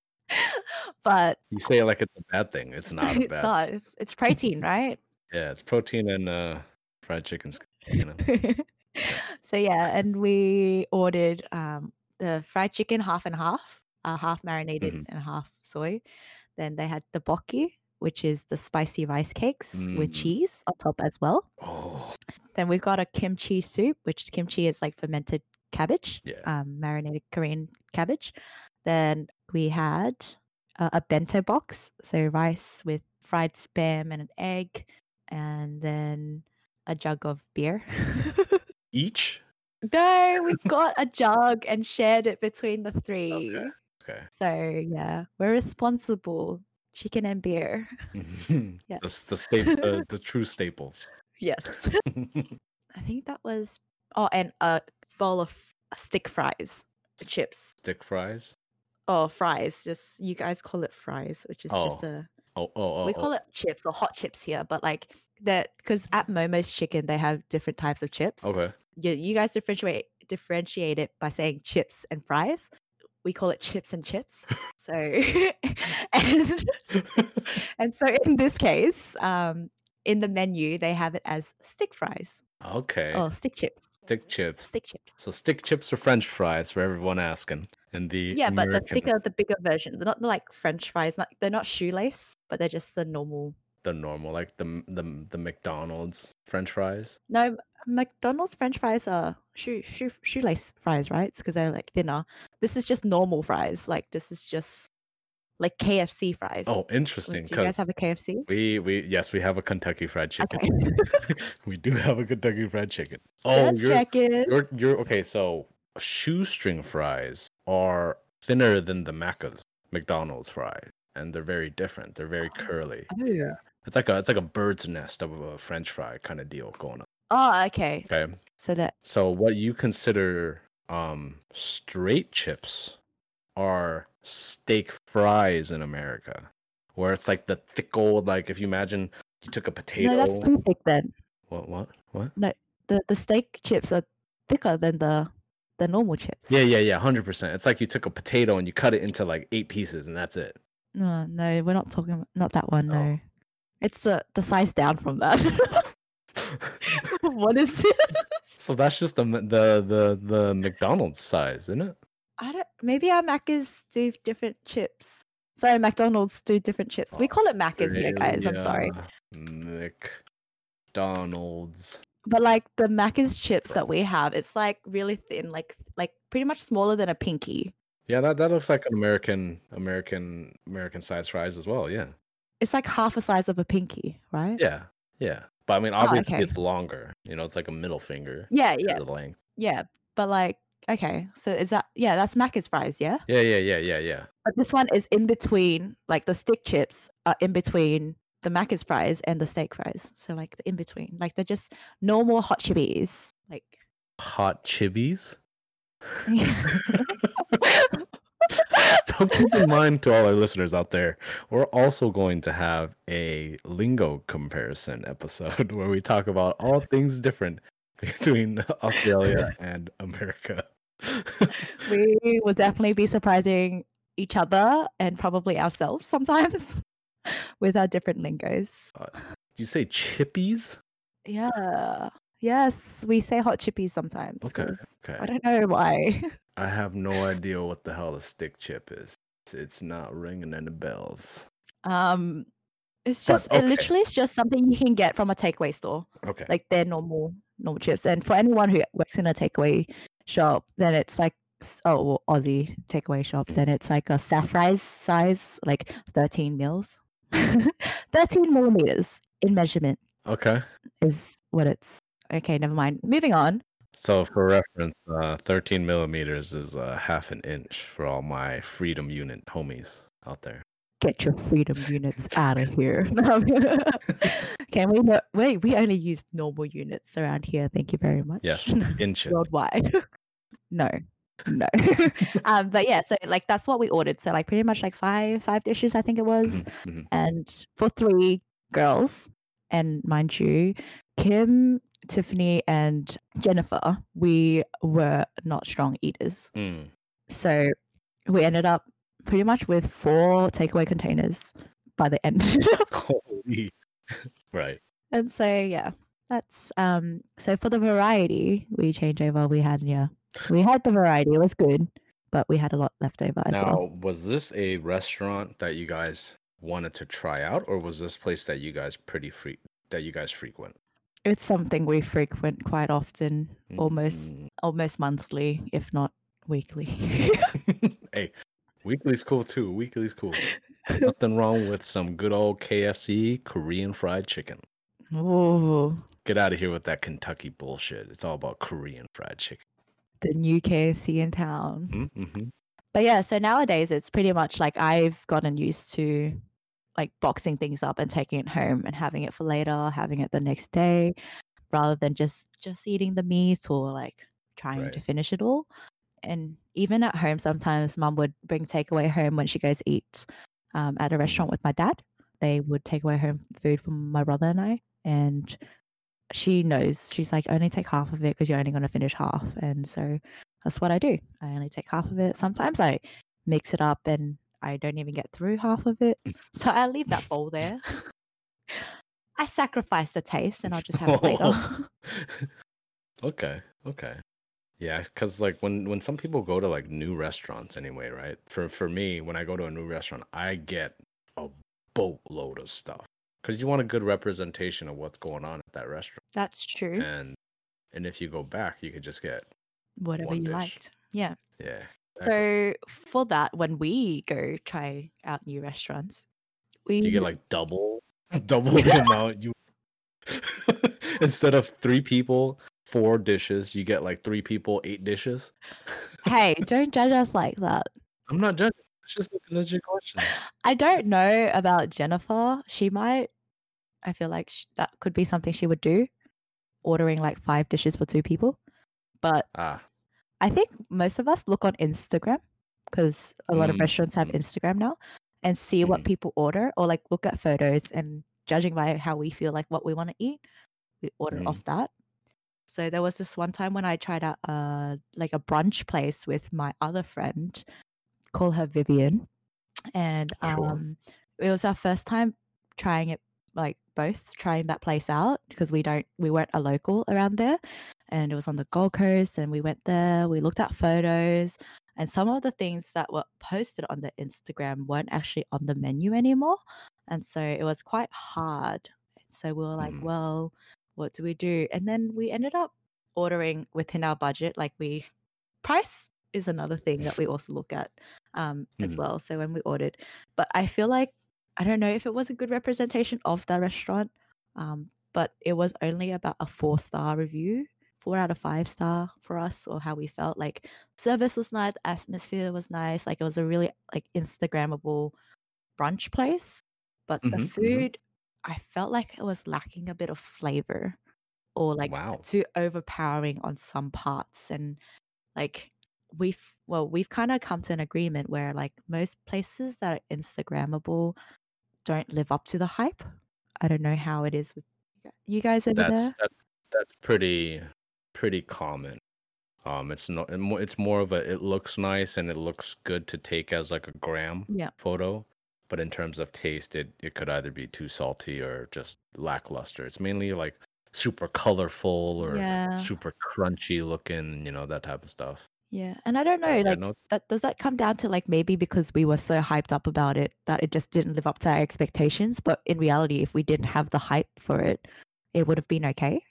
But you say it like it's a bad thing. It's not a it's bad not. It's, it's protein, right? Yeah, it's protein and uh, fried chicken. You know. So yeah, and we ordered um, the fried chicken half and half. Uh, half marinated mm-hmm. and half soy. Then they had the tteokbokki, which is the spicy rice cakes mm. with cheese on top as well. Oh. Then we've got a kimchi soup, which kimchi is like fermented cabbage, yeah. um, marinated Korean cabbage. Then we had uh, a bento box, so rice with fried spam and an egg, and then a jug of beer. Each? No, we got a jug and shared it between the three. Okay. Okay. So yeah, we're responsible. Chicken and beer. Mm-hmm. Yes. The the, sta- the the true staples. Yes. I think that was. Oh, and a bowl of stick fries, chips. Stick fries. Oh, fries. Just you guys call it fries, which is oh. just a. Oh, oh, oh. We call oh. it chips or hot chips here, but like that because at Momo's Chicken they have different types of chips. Okay. You you guys differentiate differentiate it by saying chips and fries. We call it chips and chips. So, and, and so in this case, um, in the menu, they have it as stick fries. Okay. Oh, stick chips. Stick chips. Stick chips. So stick chips are French fries for everyone asking. And the yeah, American... but the thicker, the bigger version. They're not like French fries. Not they're not shoelace, but they're just the normal. The normal, like the the the McDonald's French fries. No. McDonald's French fries are shoe shoe shoelace fries, right? It's because they're like thinner. This is just normal fries. Like this is just like K F C fries. Oh, interesting. Do you guys have a K F C? We we yes, we have a Kentucky Fried Chicken. Okay. We do have a Kentucky Fried Chicken. Oh, let's you're, check it. You're, you're okay. So shoestring fries are thinner than the Macca's McDonald's fries, and they're very different. They're very oh. curly. Oh yeah. It's like a it's like a bird's nest of a French fry kind of deal going on. Oh, okay. Okay. So that. So what you consider um, straight chips are steak fries in America, where it's like the thick old, like if you imagine you took a potato. No, that's too thick then. What? What? What? No, the, the steak chips are thicker than the the normal chips. Yeah, yeah, yeah, one hundred percent. It's like you took a potato and you cut it into like eight pieces, and that's it. No, no, we're not talking about, not that one. No, no. It's the the size down from that. What is this? So that's just the the the, the McDonald's size, isn't it? I don't. Maybe our Maccas do different chips. Sorry, McDonald's do different chips. Oh, we call it Maccas here, guys. I'm sorry. McDonald's. But like the Maccas chips that we have, it's like really thin, like like pretty much smaller than a pinky. Yeah, that, that looks like an American American American size fries as well. Yeah. It's like half the size of a pinky, right? Yeah. Yeah. But I mean, obviously, oh, okay. It's longer. You know, it's like a middle finger. Yeah, yeah. The length. Yeah, but like, okay. So is that, yeah, that's Macca's fries, yeah? Yeah, yeah, yeah, yeah, yeah. But this one is in between, like the stick chips are in between the Macca's fries and the steak fries. So like the in between, like they're just normal hot chibis. Like hot chibis? So keep in mind to all our listeners out there, we're also going to have a lingo comparison episode where we talk about all things different between Australia and America. We will definitely be surprising each other and probably ourselves sometimes with our different lingos. Uh, you say chippies? Yeah. Yes, we say hot chippies sometimes. Okay. Okay. I don't know why. I have no idea what the hell a stick chip is. It's not ringing any bells. Um, it's just but, okay. it literally is just something you can get from a takeaway store. Okay, like they're normal normal chips. And for anyone who works in a takeaway shop, then it's like oh, Aussie takeaway shop, then it's like a saffron size, like thirteen mils. thirteen millimeters in measurement. Okay. Is what it's. Okay, never mind. Moving on. So for reference, uh, thirteen millimeters is uh, half an inch for all my freedom unit homies out there. Get your freedom units out of here. Can we not, wait, we only use normal units around here. Thank you very much. Yeah, inches. Worldwide. No, no. um, but yeah, so like that's what we ordered. So like pretty much like five, five dishes, I think it was. Mm-hmm. And for three girls, and mind you, Kim, Tiffany, and Jennifer, we were not strong eaters. Mm. So we ended up pretty much with four takeaway containers by the end. Holy. Right. And so, yeah, that's, um, so for the variety, we change over. We had, yeah, we had the variety. It was good, but we had a lot left over as now, well. Now, was this a restaurant that you guys wanted to try out, or was this place that you guys pretty free that you guys frequent? It's something we frequent quite often, mm-hmm. almost almost monthly, if not weekly. Hey, weekly's cool too. Weekly's cool. Nothing wrong with some good old K F C Korean fried chicken. Oh, get out of here with that Kentucky bullshit. It's all about Korean fried chicken. The new K F C in town. Mm-hmm. But yeah, so nowadays it's pretty much like I've gotten used to like boxing things up and taking it home and having it for later, having it the next day, rather than just, just eating the meat or like trying right. to finish it all. And even at home, sometimes mum would bring takeaway home when she goes eat um, at a restaurant with my dad. They would take away home food from my brother and I. And she knows, she's like, only take half of it because you're only going to finish half. And so that's what I do. I only take half of it. Sometimes I mix it up and I don't even get through half of it. So I leave that bowl there. I sacrifice the taste and I'll just have it later. Okay. Okay. Yeah, because like when, when some people go to like new restaurants anyway, right? For for me, when I go to a new restaurant, I get a boatload of stuff. Because you want a good representation of what's going on at that restaurant. That's true. And and if you go back, you could just get whatever you dish. Liked. Yeah. Yeah. So for that, when we go try out new restaurants, we do you get like double, double the amount. You instead of three people, four dishes. You get like three people, eight dishes. Hey, don't judge us like that. I'm not judging. It's just a legit question. I don't know about Jennifer. She might. I feel like she, that could be something she would do, ordering like five dishes for two people. But ah. I think most of us look on Instagram because a lot mm. of restaurants have Instagram now and see mm. what people order, or like look at photos and judging by how we feel like what we want to eat, we order mm. off that. So there was this one time when I tried out a, like a brunch place with my other friend, call her Vivian. And sure. um, it was our first time trying it, like both trying that place out because we don't, we weren't a local around there. And it was on the Gold Coast, and we went there, we looked at photos, and some of the things that were posted on the Instagram weren't actually on the menu anymore. And so it was quite hard. So we were like, mm. well, what do we do? And then we ended up ordering within our budget. Like we, price is another thing that we also look at um, mm. as well. So when we ordered, but I feel like, I don't know if it was a good representation of the restaurant, um, but it was only about a four-star review. Four out of five star for us, or how we felt. Like service was nice, atmosphere was nice. Like it was a really like Instagrammable brunch place, but mm-hmm, the food, mm-hmm. I felt like it was lacking a bit of flavor, or like wow. too overpowering on some parts. And like we've well, we've kind of come to an agreement where like most places that are Instagrammable don't live up to the hype. I don't know how it is with you guys over that's, there. That's that's pretty. pretty common. Um it's not it's more of a it looks nice and it looks good to take as like a gram yeah. photo, but in terms of taste it it could either be too salty or just lackluster. It's mainly like super colorful or yeah. super crunchy looking, you know, that type of stuff. Yeah. And I don't know, uh, like yeah, no, that, does that come down to like maybe because we were so hyped up about it that it just didn't live up to our expectations, but in reality if we didn't have the hype for it, it would have been okay.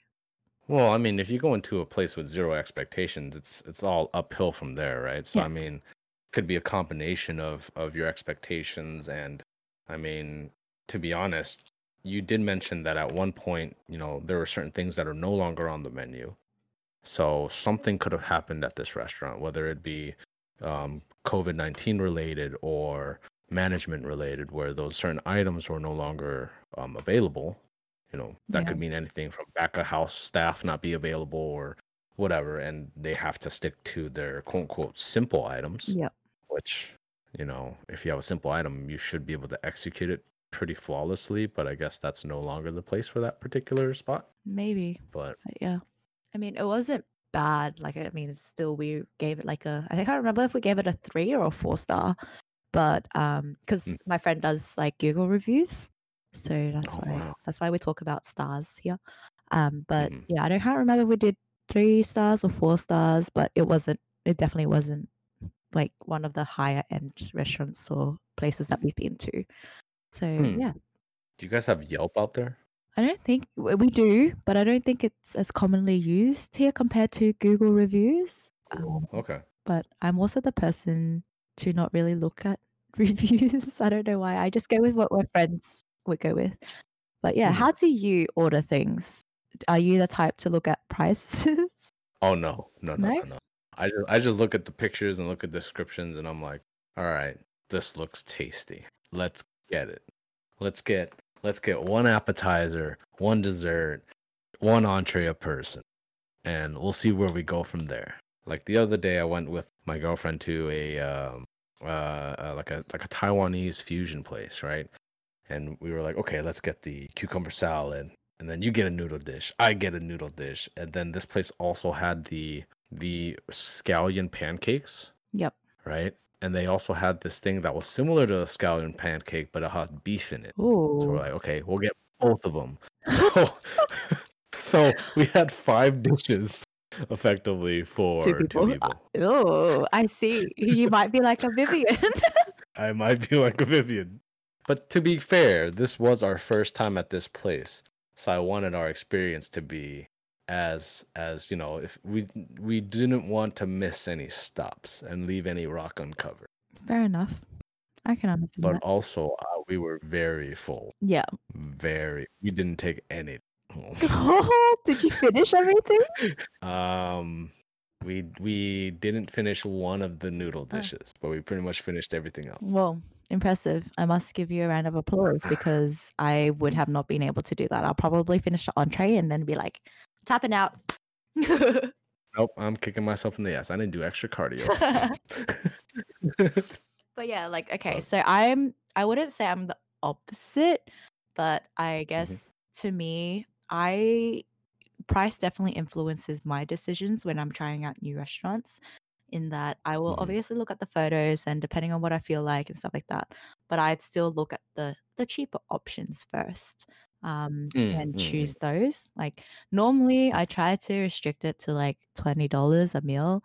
Well, I mean, if you go into a place with zero expectations, it's it's all uphill from there, right? So, Yeah. I mean, could be a combination of of your expectations, and I mean, to be honest, you did mention that at one point, you know, there were certain things that are no longer on the menu. So something could have happened at this restaurant, whether it be um, COVID nineteen related or management related, where those certain items were no longer um, available. You know, that Yeah. could mean anything from back of house staff not be available or whatever, and they have to stick to their quote unquote simple items, Yep. which, you know, if you have a simple item, you should be able to execute it pretty flawlessly. But I guess that's no longer the place for that particular spot. Maybe. But But yeah. I mean, it wasn't bad. Like, I mean, it's still, we gave it like a, I think I remember if we gave it a three or a four star, but um, because mm. my friend does like Google reviews, so that's oh, why wow. that's why we talk about stars here. Um, but Mhm. yeah, I don't can't remember if we did three stars or four stars, but it wasn't. It definitely wasn't like one of the higher end restaurants or places that we've been to. So Hmm. yeah, Do you guys have Yelp out there? I don't think w- we do, but I don't think it's as commonly used here compared to Google reviews. Um, Okay. But I'm also the person to not really look at reviews. I don't know why. I just go with what my friends would go with. But yeah, Hmm. how do you order things? Are you the type to look at prices? Oh no, no, no, no, No? no. I just I just look at the pictures and look at descriptions, and I'm like, all right, this looks tasty. Let's get it. Let's get let's get one appetizer, one dessert, one entree a person, and we'll see where we go from there. Like the other day, I went with my girlfriend to a um, uh, uh, like a like a Taiwanese fusion place, right? And we were like, okay, let's get the cucumber salad, and then you get a noodle dish, I get a noodle dish, and then this place also had the the scallion pancakes, Yep. right? And they also had this thing that was similar to a scallion pancake, but it had beef in it. So we're Ooh. like, okay, we'll get both of them. So, so we had five dishes effectively Two for two people. people. Oh, I see. You might be like a Vivian. I might be like a Vivian. But to be fair, this was our first time at this place, so I wanted our experience to be as as you know, if we we didn't want to miss any stops and leave any rock uncovered. Fair enough. I can understand But that. also, uh, we were very full, Yeah. very. We didn't take any home. Did you finish everything? um, we we didn't finish one of the noodle Oh. dishes, but we pretty much finished everything else. Well, impressive. I must give you a round of applause because I would have not been able to do that. I'll probably finish the entree and then be like, tapping out. Nope, I'm kicking myself in the ass. I didn't do extra cardio. But yeah, like, okay, so I'm, I wouldn't say I'm the opposite, but I Mhm. guess to me, I, price definitely influences my decisions when I'm trying out new restaurants, in that I will Mhm. obviously look at the photos and depending on what I feel like and stuff like that. But I'd still look at the the cheaper options first um, Mm, and mm, choose mm. those. Like normally, I try to restrict it to like twenty dollars a meal.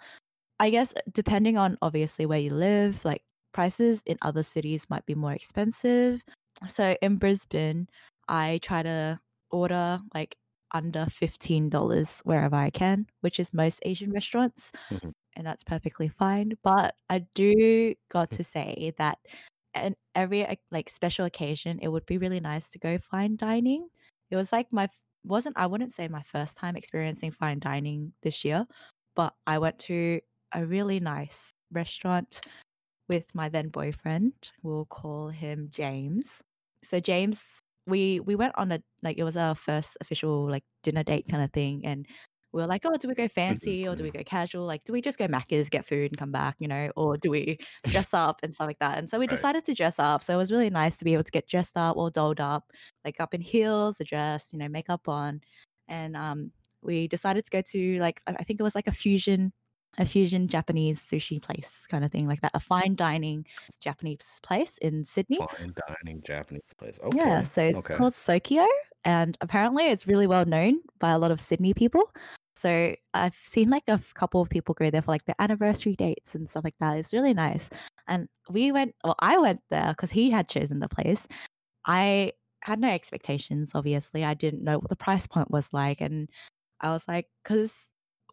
I guess depending on obviously where you live, like prices in other cities might be more expensive. So in Brisbane, I try to order like under fifteen dollars wherever I can, which is most Asian restaurants, Mhm. and that's perfectly fine. But I do got to say that and every oc- like special occasion, it would be really nice to go fine dining. It was like my f- wasn't I wouldn't say my first time experiencing fine dining this year, but I went to a really nice restaurant with my then boyfriend. We'll call him James. So James, we we went on a like it was our first official like dinner date kind of thing, and we were like, oh, do we go Mhm, fancy or do we mhm. go casual? Like, do we just go Macca's, get food, and come back, you know, or do we dress up and stuff like that? And so we Right. decided to dress up. So it was really nice to be able to get dressed up or dolled up, like up in heels, a dress, you know, makeup on, and um, we decided to go to like I I think it was like a fusion a fusion Japanese sushi place kind of thing like that, a fine dining Japanese place in Sydney. Fine dining Japanese place. Yeah, Okay. so it's Okay. called Sokyo, and apparently it's really well known by a lot of Sydney people. So I've seen like a f- couple of people go there for like their anniversary dates and stuff like that. It's really nice. And we went, well, I went there because he had chosen the place. I had no expectations, obviously. I didn't know what the price point was like. And I was like, because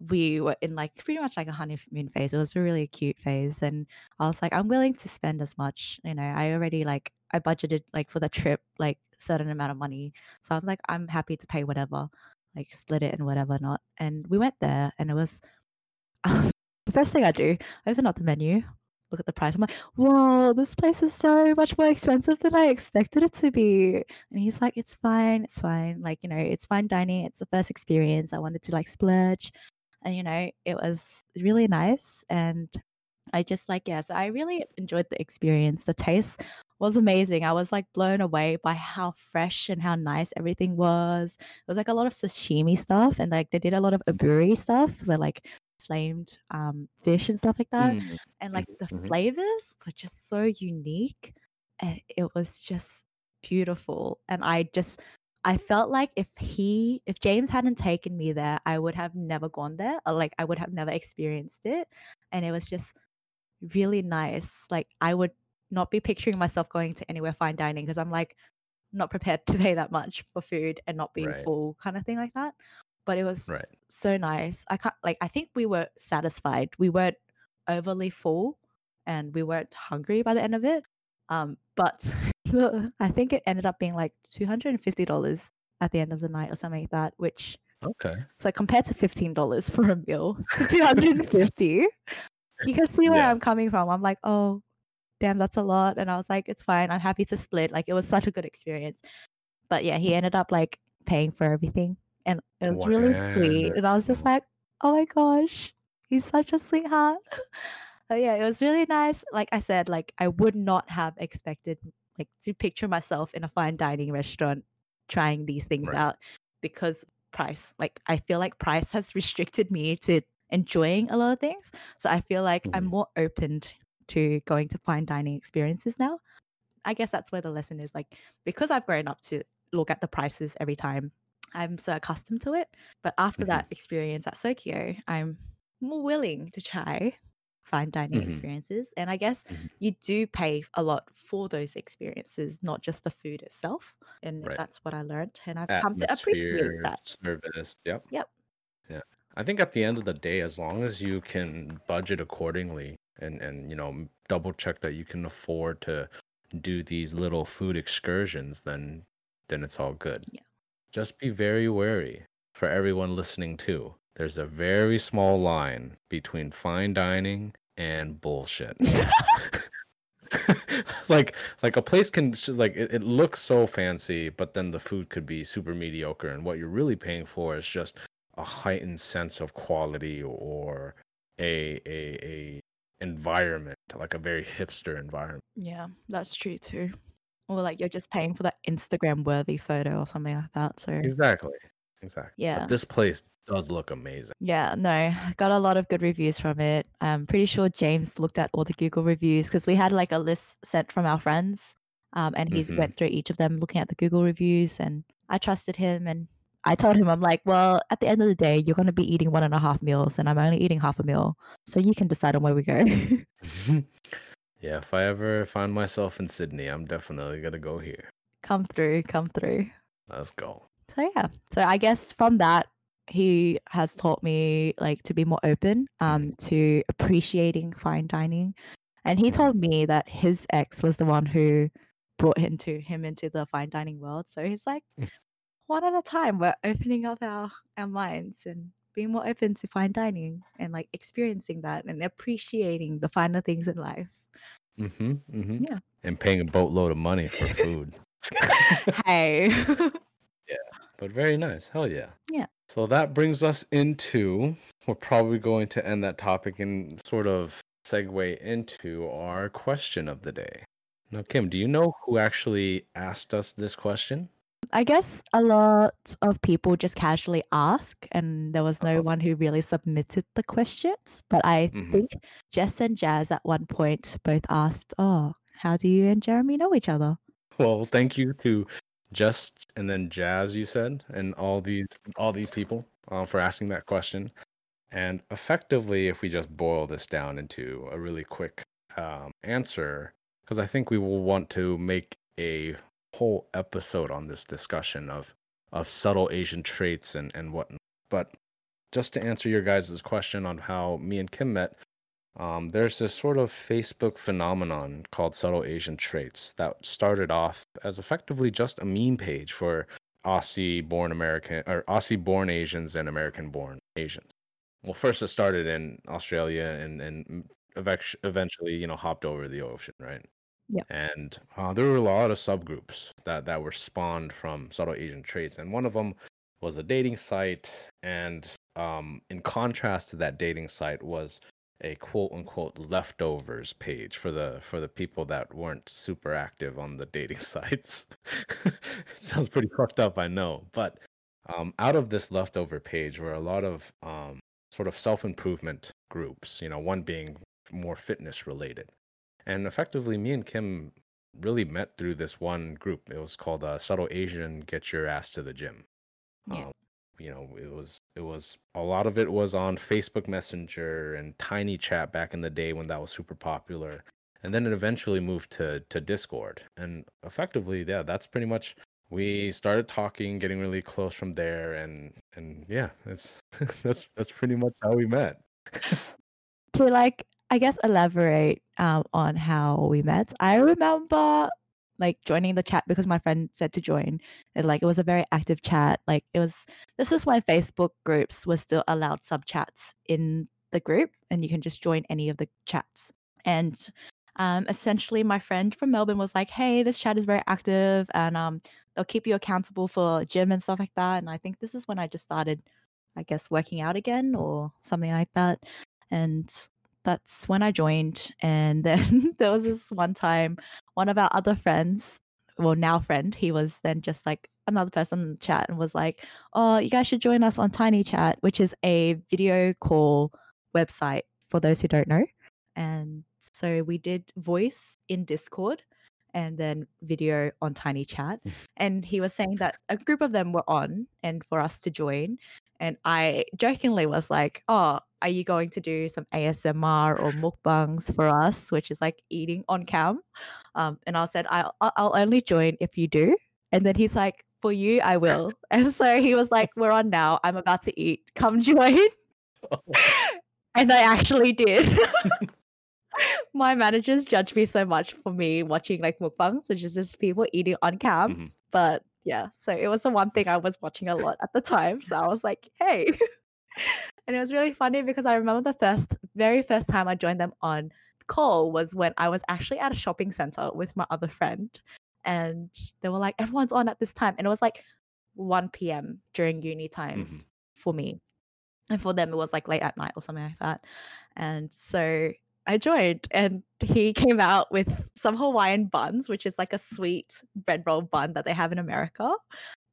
we were in like pretty much like a honeymoon phase. It was a really cute phase. And I was like, I'm willing to spend as much. You know, I already like, I budgeted like for the trip, like certain amount of money. So I'm like, I'm happy to pay whatever, like split it and whatever not. And we went there and it was, I was the first thing I do, I open up the menu, look at the price. I'm like, whoa, this place is so much more expensive than I expected it to be. And he's like, it's fine, it's fine. Like, you know, it's fine dining. It's the first experience. I wanted to like splurge. And, you know, it was really nice. And I just like, yeah, so I really enjoyed the experience. The taste was amazing. I was like blown away by how fresh and how nice everything was. It was like a lot of sashimi stuff. And like they did a lot of aburi stuff. So like flamed um, fish and stuff like that. Mm. And like the mm-hmm. flavors were just so unique. And it was just beautiful. And I just... I felt like if he, if James hadn't taken me there, I would have never gone there. Or like I would have never experienced it. And it was just really nice. Like I would not be picturing myself going to anywhere fine dining because I'm like not prepared to pay that much for food and not being right. full kind of thing like that. But it was right. so nice. I can't like, I think we were satisfied. We weren't overly full and we weren't hungry by the end of it. Um, but I think it ended up being like two hundred fifty dollars at the end of the night or something like that, which okay. So compared to fifteen dollars for a meal, two hundred fifty dollars. You can see where yeah. I'm coming from. I'm like, oh, damn, that's a lot. And I was like, it's fine. I'm happy to split. Like it was such a good experience. But yeah, he ended up like paying for everything, and it was wow. really sweet. And I was just like, oh my gosh, he's such a sweetheart. But yeah, it was really nice. Like I said, like I would not have expected like to picture myself in a fine dining restaurant trying these things right. out because price. Like I feel like price has restricted me to enjoying a lot of things. So I feel like mm. I'm more open to going to fine dining experiences now. I guess that's where the lesson is. Like because I've grown up to look at the prices every time, I'm so accustomed to it. But after mm. that experience at Sokyo, I'm more willing to try fine dining mm-hmm. experiences, and I guess mm-hmm. you do pay a lot for those experiences, not just the food itself. And right. that's what I learned, and I've Atmosphere, come to appreciate that. Service, yep, yep, yeah. I think at the end of the day, as long as you can budget accordingly, and and you know, double check that you can afford to do these little food excursions, then then it's all good. Yeah. Just be very wary for everyone listening too. There's a very small line between fine dining and bullshit. like, like a place can, like, it, it looks so fancy, but then the food could be super mediocre. And what you're really paying for is just a heightened sense of quality or a a, a environment, like a very hipster environment. Yeah, that's true too. Or like you're just paying for that Instagram-worthy photo or something like that. So exactly. Exactly. Yeah. But this place does look amazing. Yeah, no, got a lot of good reviews from it. I'm pretty sure James looked at all the Google reviews because we had like a list sent from our friends, um, and he mm-hmm. went through each of them looking at the Google reviews, and I trusted him, and I told him, I'm like, well, at the end of the day, you're going to be eating one and a half meals and I'm only eating half a meal. So you can decide on where we go. Yeah, if I ever find myself in Sydney, I'm definitely going to go here. Come through, come through. Let's go. So yeah, so I guess from that, he has taught me like to be more open um, to appreciating fine dining. And he told me that his ex was the one who brought him, to, him into the fine dining world. So he's like, one at a time, we're opening up our, our minds and being more open to fine dining and like experiencing that and appreciating the finer things in life. Mm-hmm, mm-hmm. Yeah. And paying a boatload of money for food. Hey. Yeah, but very nice. Hell yeah. Yeah. So that brings us into, we're probably going to end that topic and sort of segue into our question of the day. Now, Kim, do you know who actually asked us this question? I guess a lot of people just casually ask, and there was no oh. one who really submitted the questions. But I mm-hmm. think Jess and Jazz at one point both asked, oh, how do you and Jeremy know each other? Well, thank you to Just and then Jazz, you said, and all these all these people uh, for asking that question. And effectively, if we just boil this down into a really quick um, answer, because I think we will want to make a whole episode on this discussion of of subtle Asian traits and and whatnot. But just to answer your guys' question on how me and Kim met, um, there's this sort of Facebook phenomenon called Subtle Asian Traits that started off as effectively just a meme page for Aussie-born American or Aussie-born Asians and American-born Asians. Well, first it started in Australia and and eventually, you know, hopped over the ocean, right? Yeah. And uh, there were a lot of subgroups that, that were spawned from Subtle Asian Traits, and one of them was a dating site, and um, in contrast to that dating site was a quote unquote leftovers page for the for the people that weren't super active on the dating sites. Sounds pretty fucked up, I know, but um, out of this leftover page were a lot of um, sort of self improvement groups. You know, one being more fitness related, and effectively, me and Kim really met through this one group. It was called uh, Subtle Asian Get Your Ass to the Gym. Yeah. Um, you know, it was it was a lot of it was on Facebook Messenger and Tiny Chat back in the day when that was super popular, and then it eventually moved to to Discord. And effectively, yeah, that's pretty much we started talking, getting really close from there, and and yeah, that's that's that's pretty much how we met. To like, I guess, elaborate um, on how we met. I remember, like, joining the chat because my friend said to join, and like it was a very active chat. Like it was this is when Facebook groups were still allowed sub chats in the group, and you can just join any of the chats. And um, essentially, my friend from Melbourne was like, "Hey, this chat is very active, and um, they'll keep you accountable for gym and stuff like that." And I think this is when I just started, I guess, working out again or something like that. And that's when I joined. And then there was this one time, one of our other friends, well, now friend, he was then just like another person in the chat and was like, "Oh, you guys should join us on Tiny Chat," which is a video call website for those who don't know. And so we did voice in Discord and then video on Tiny Chat. And he was saying that a group of them were on and for us to join. And I jokingly was like, "Oh, are you going to do some A S M R or mukbangs for us?" Which is like eating on cam. Um, and I said, I'll, I'll only join if you do. And then he's like, "For you, I will." And so he was like, "We're on now. I'm about to eat. Come join." Oh. And I actually did. My managers judge me so much for me watching like mukbangs, which is just people eating on cam. Mm-hmm. But yeah, so it was the one thing I was watching a lot at the time. So I was like, "Hey." And it was really funny because I remember the first, very first time I joined them on call was when I was actually at a shopping center with my other friend. And they were like, "Everyone's on at this time." And it was like one p.m. during uni times mm-hmm. for me. And for them, it was like late at night or something like that. And so I joined, and he came out with some Hawaiian buns, which is like a sweet bread roll bun that they have in America.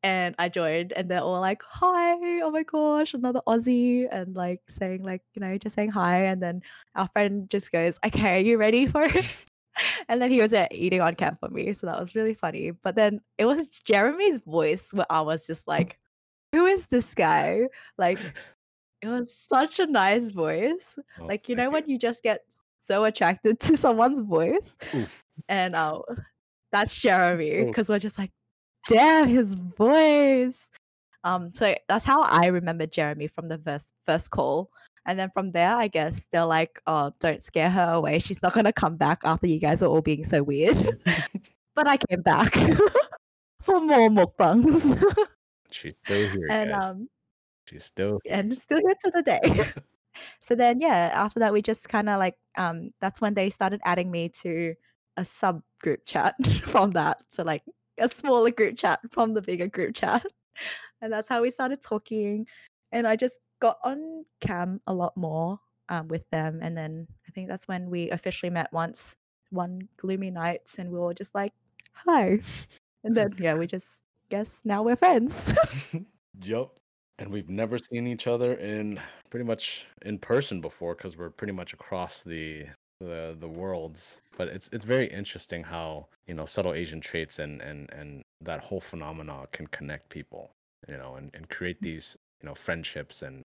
And I joined, and they're all like, "Hi, oh my gosh, another Aussie," and like saying like, you know, just saying hi. And then our friend just goes, "Okay, are you ready for it?" And then he was uh, eating on camp for me. So that was really funny. But then it was Jeremy's voice where I was just like, "Who is this guy?" Like, it was such a nice voice. Oh, like, you know, when you just get so attracted to someone's voice. Oof. And uh, that's Jeremy, because we're just like, "Damn, his voice." Um, so that's how I remember Jeremy from the first first call. And then from there, I guess they're like, "Oh, don't scare her away. She's not gonna come back after you guys are all being so weird." But I came back for more mukbangs. She's still here, and guys. um, she's still here. and still here to the day. So then, yeah, after that, we just kind of like um, that's when they started adding me to a subgroup chat from that. So like a smaller group chat from the bigger group chat. And that's how we started talking. And I just got on cam a lot more um, with them. And then I think that's when we officially met once, one gloomy night, and we were just like, "Hi." And then, yeah, we just guess now we're friends. Yep. And we've never seen each other in pretty much in person before, because we're pretty much across the the the worlds. But it's it's very interesting how, you know, Subtle Asian Traits and and and that whole phenomena can connect people, you know, and, and create these, you know, friendships and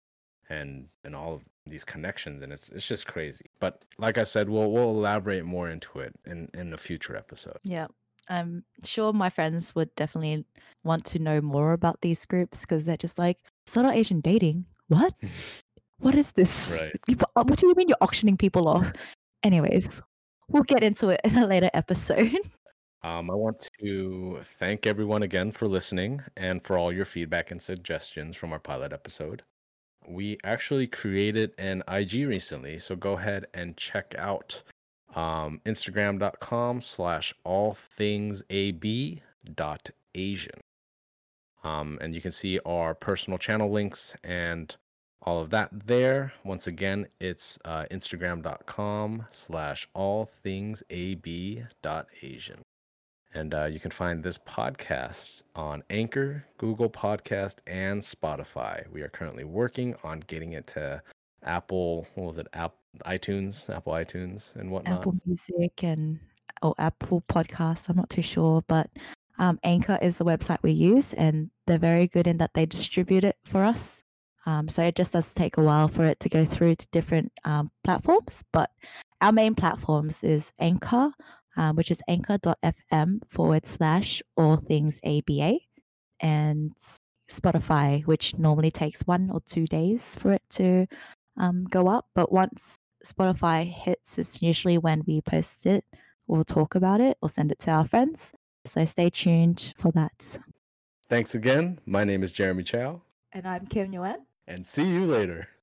and and all of these connections. And it's it's just crazy. But like I said, we'll we'll elaborate more into it in in a future episode. Yeah, I'm sure my friends would definitely want to know more about these groups, because they're just like, Subtle Asian dating? What? What is this? Right. You, what do you mean you're auctioning people off? Anyways, we'll get into it in a later episode. Um, I want to thank everyone again for listening and for all your feedback and suggestions from our pilot episode. We actually created an I G recently, so go ahead and check out um, Instagram.com slash allthingsab.asian. Um, and you can see our personal channel links and all of that there. Once again, it's uh, Instagram.com slash allthingsab.asian. And uh, you can find this podcast on Anchor, Google Podcast, and Spotify. We are currently working on getting it to Apple, what was it, App, iTunes, Apple iTunes and whatnot. Apple Music and oh, Apple Podcasts, I'm not too sure. But um, Anchor is the website we use, and they're very good in that they distribute it for us. Um, so it just does take a while for it to go through to different um, platforms. But our main platforms is Anchor, Um, which is anchor.fm forward slash all things ABA, and Spotify, which normally takes one or two days for it to um, go up. But once Spotify hits, it's usually when we post it or talk about it or send it to our friends. So stay tuned for that. Thanks again. My name is Jeremy Chow. And I'm Kim Nguyen. And see you later.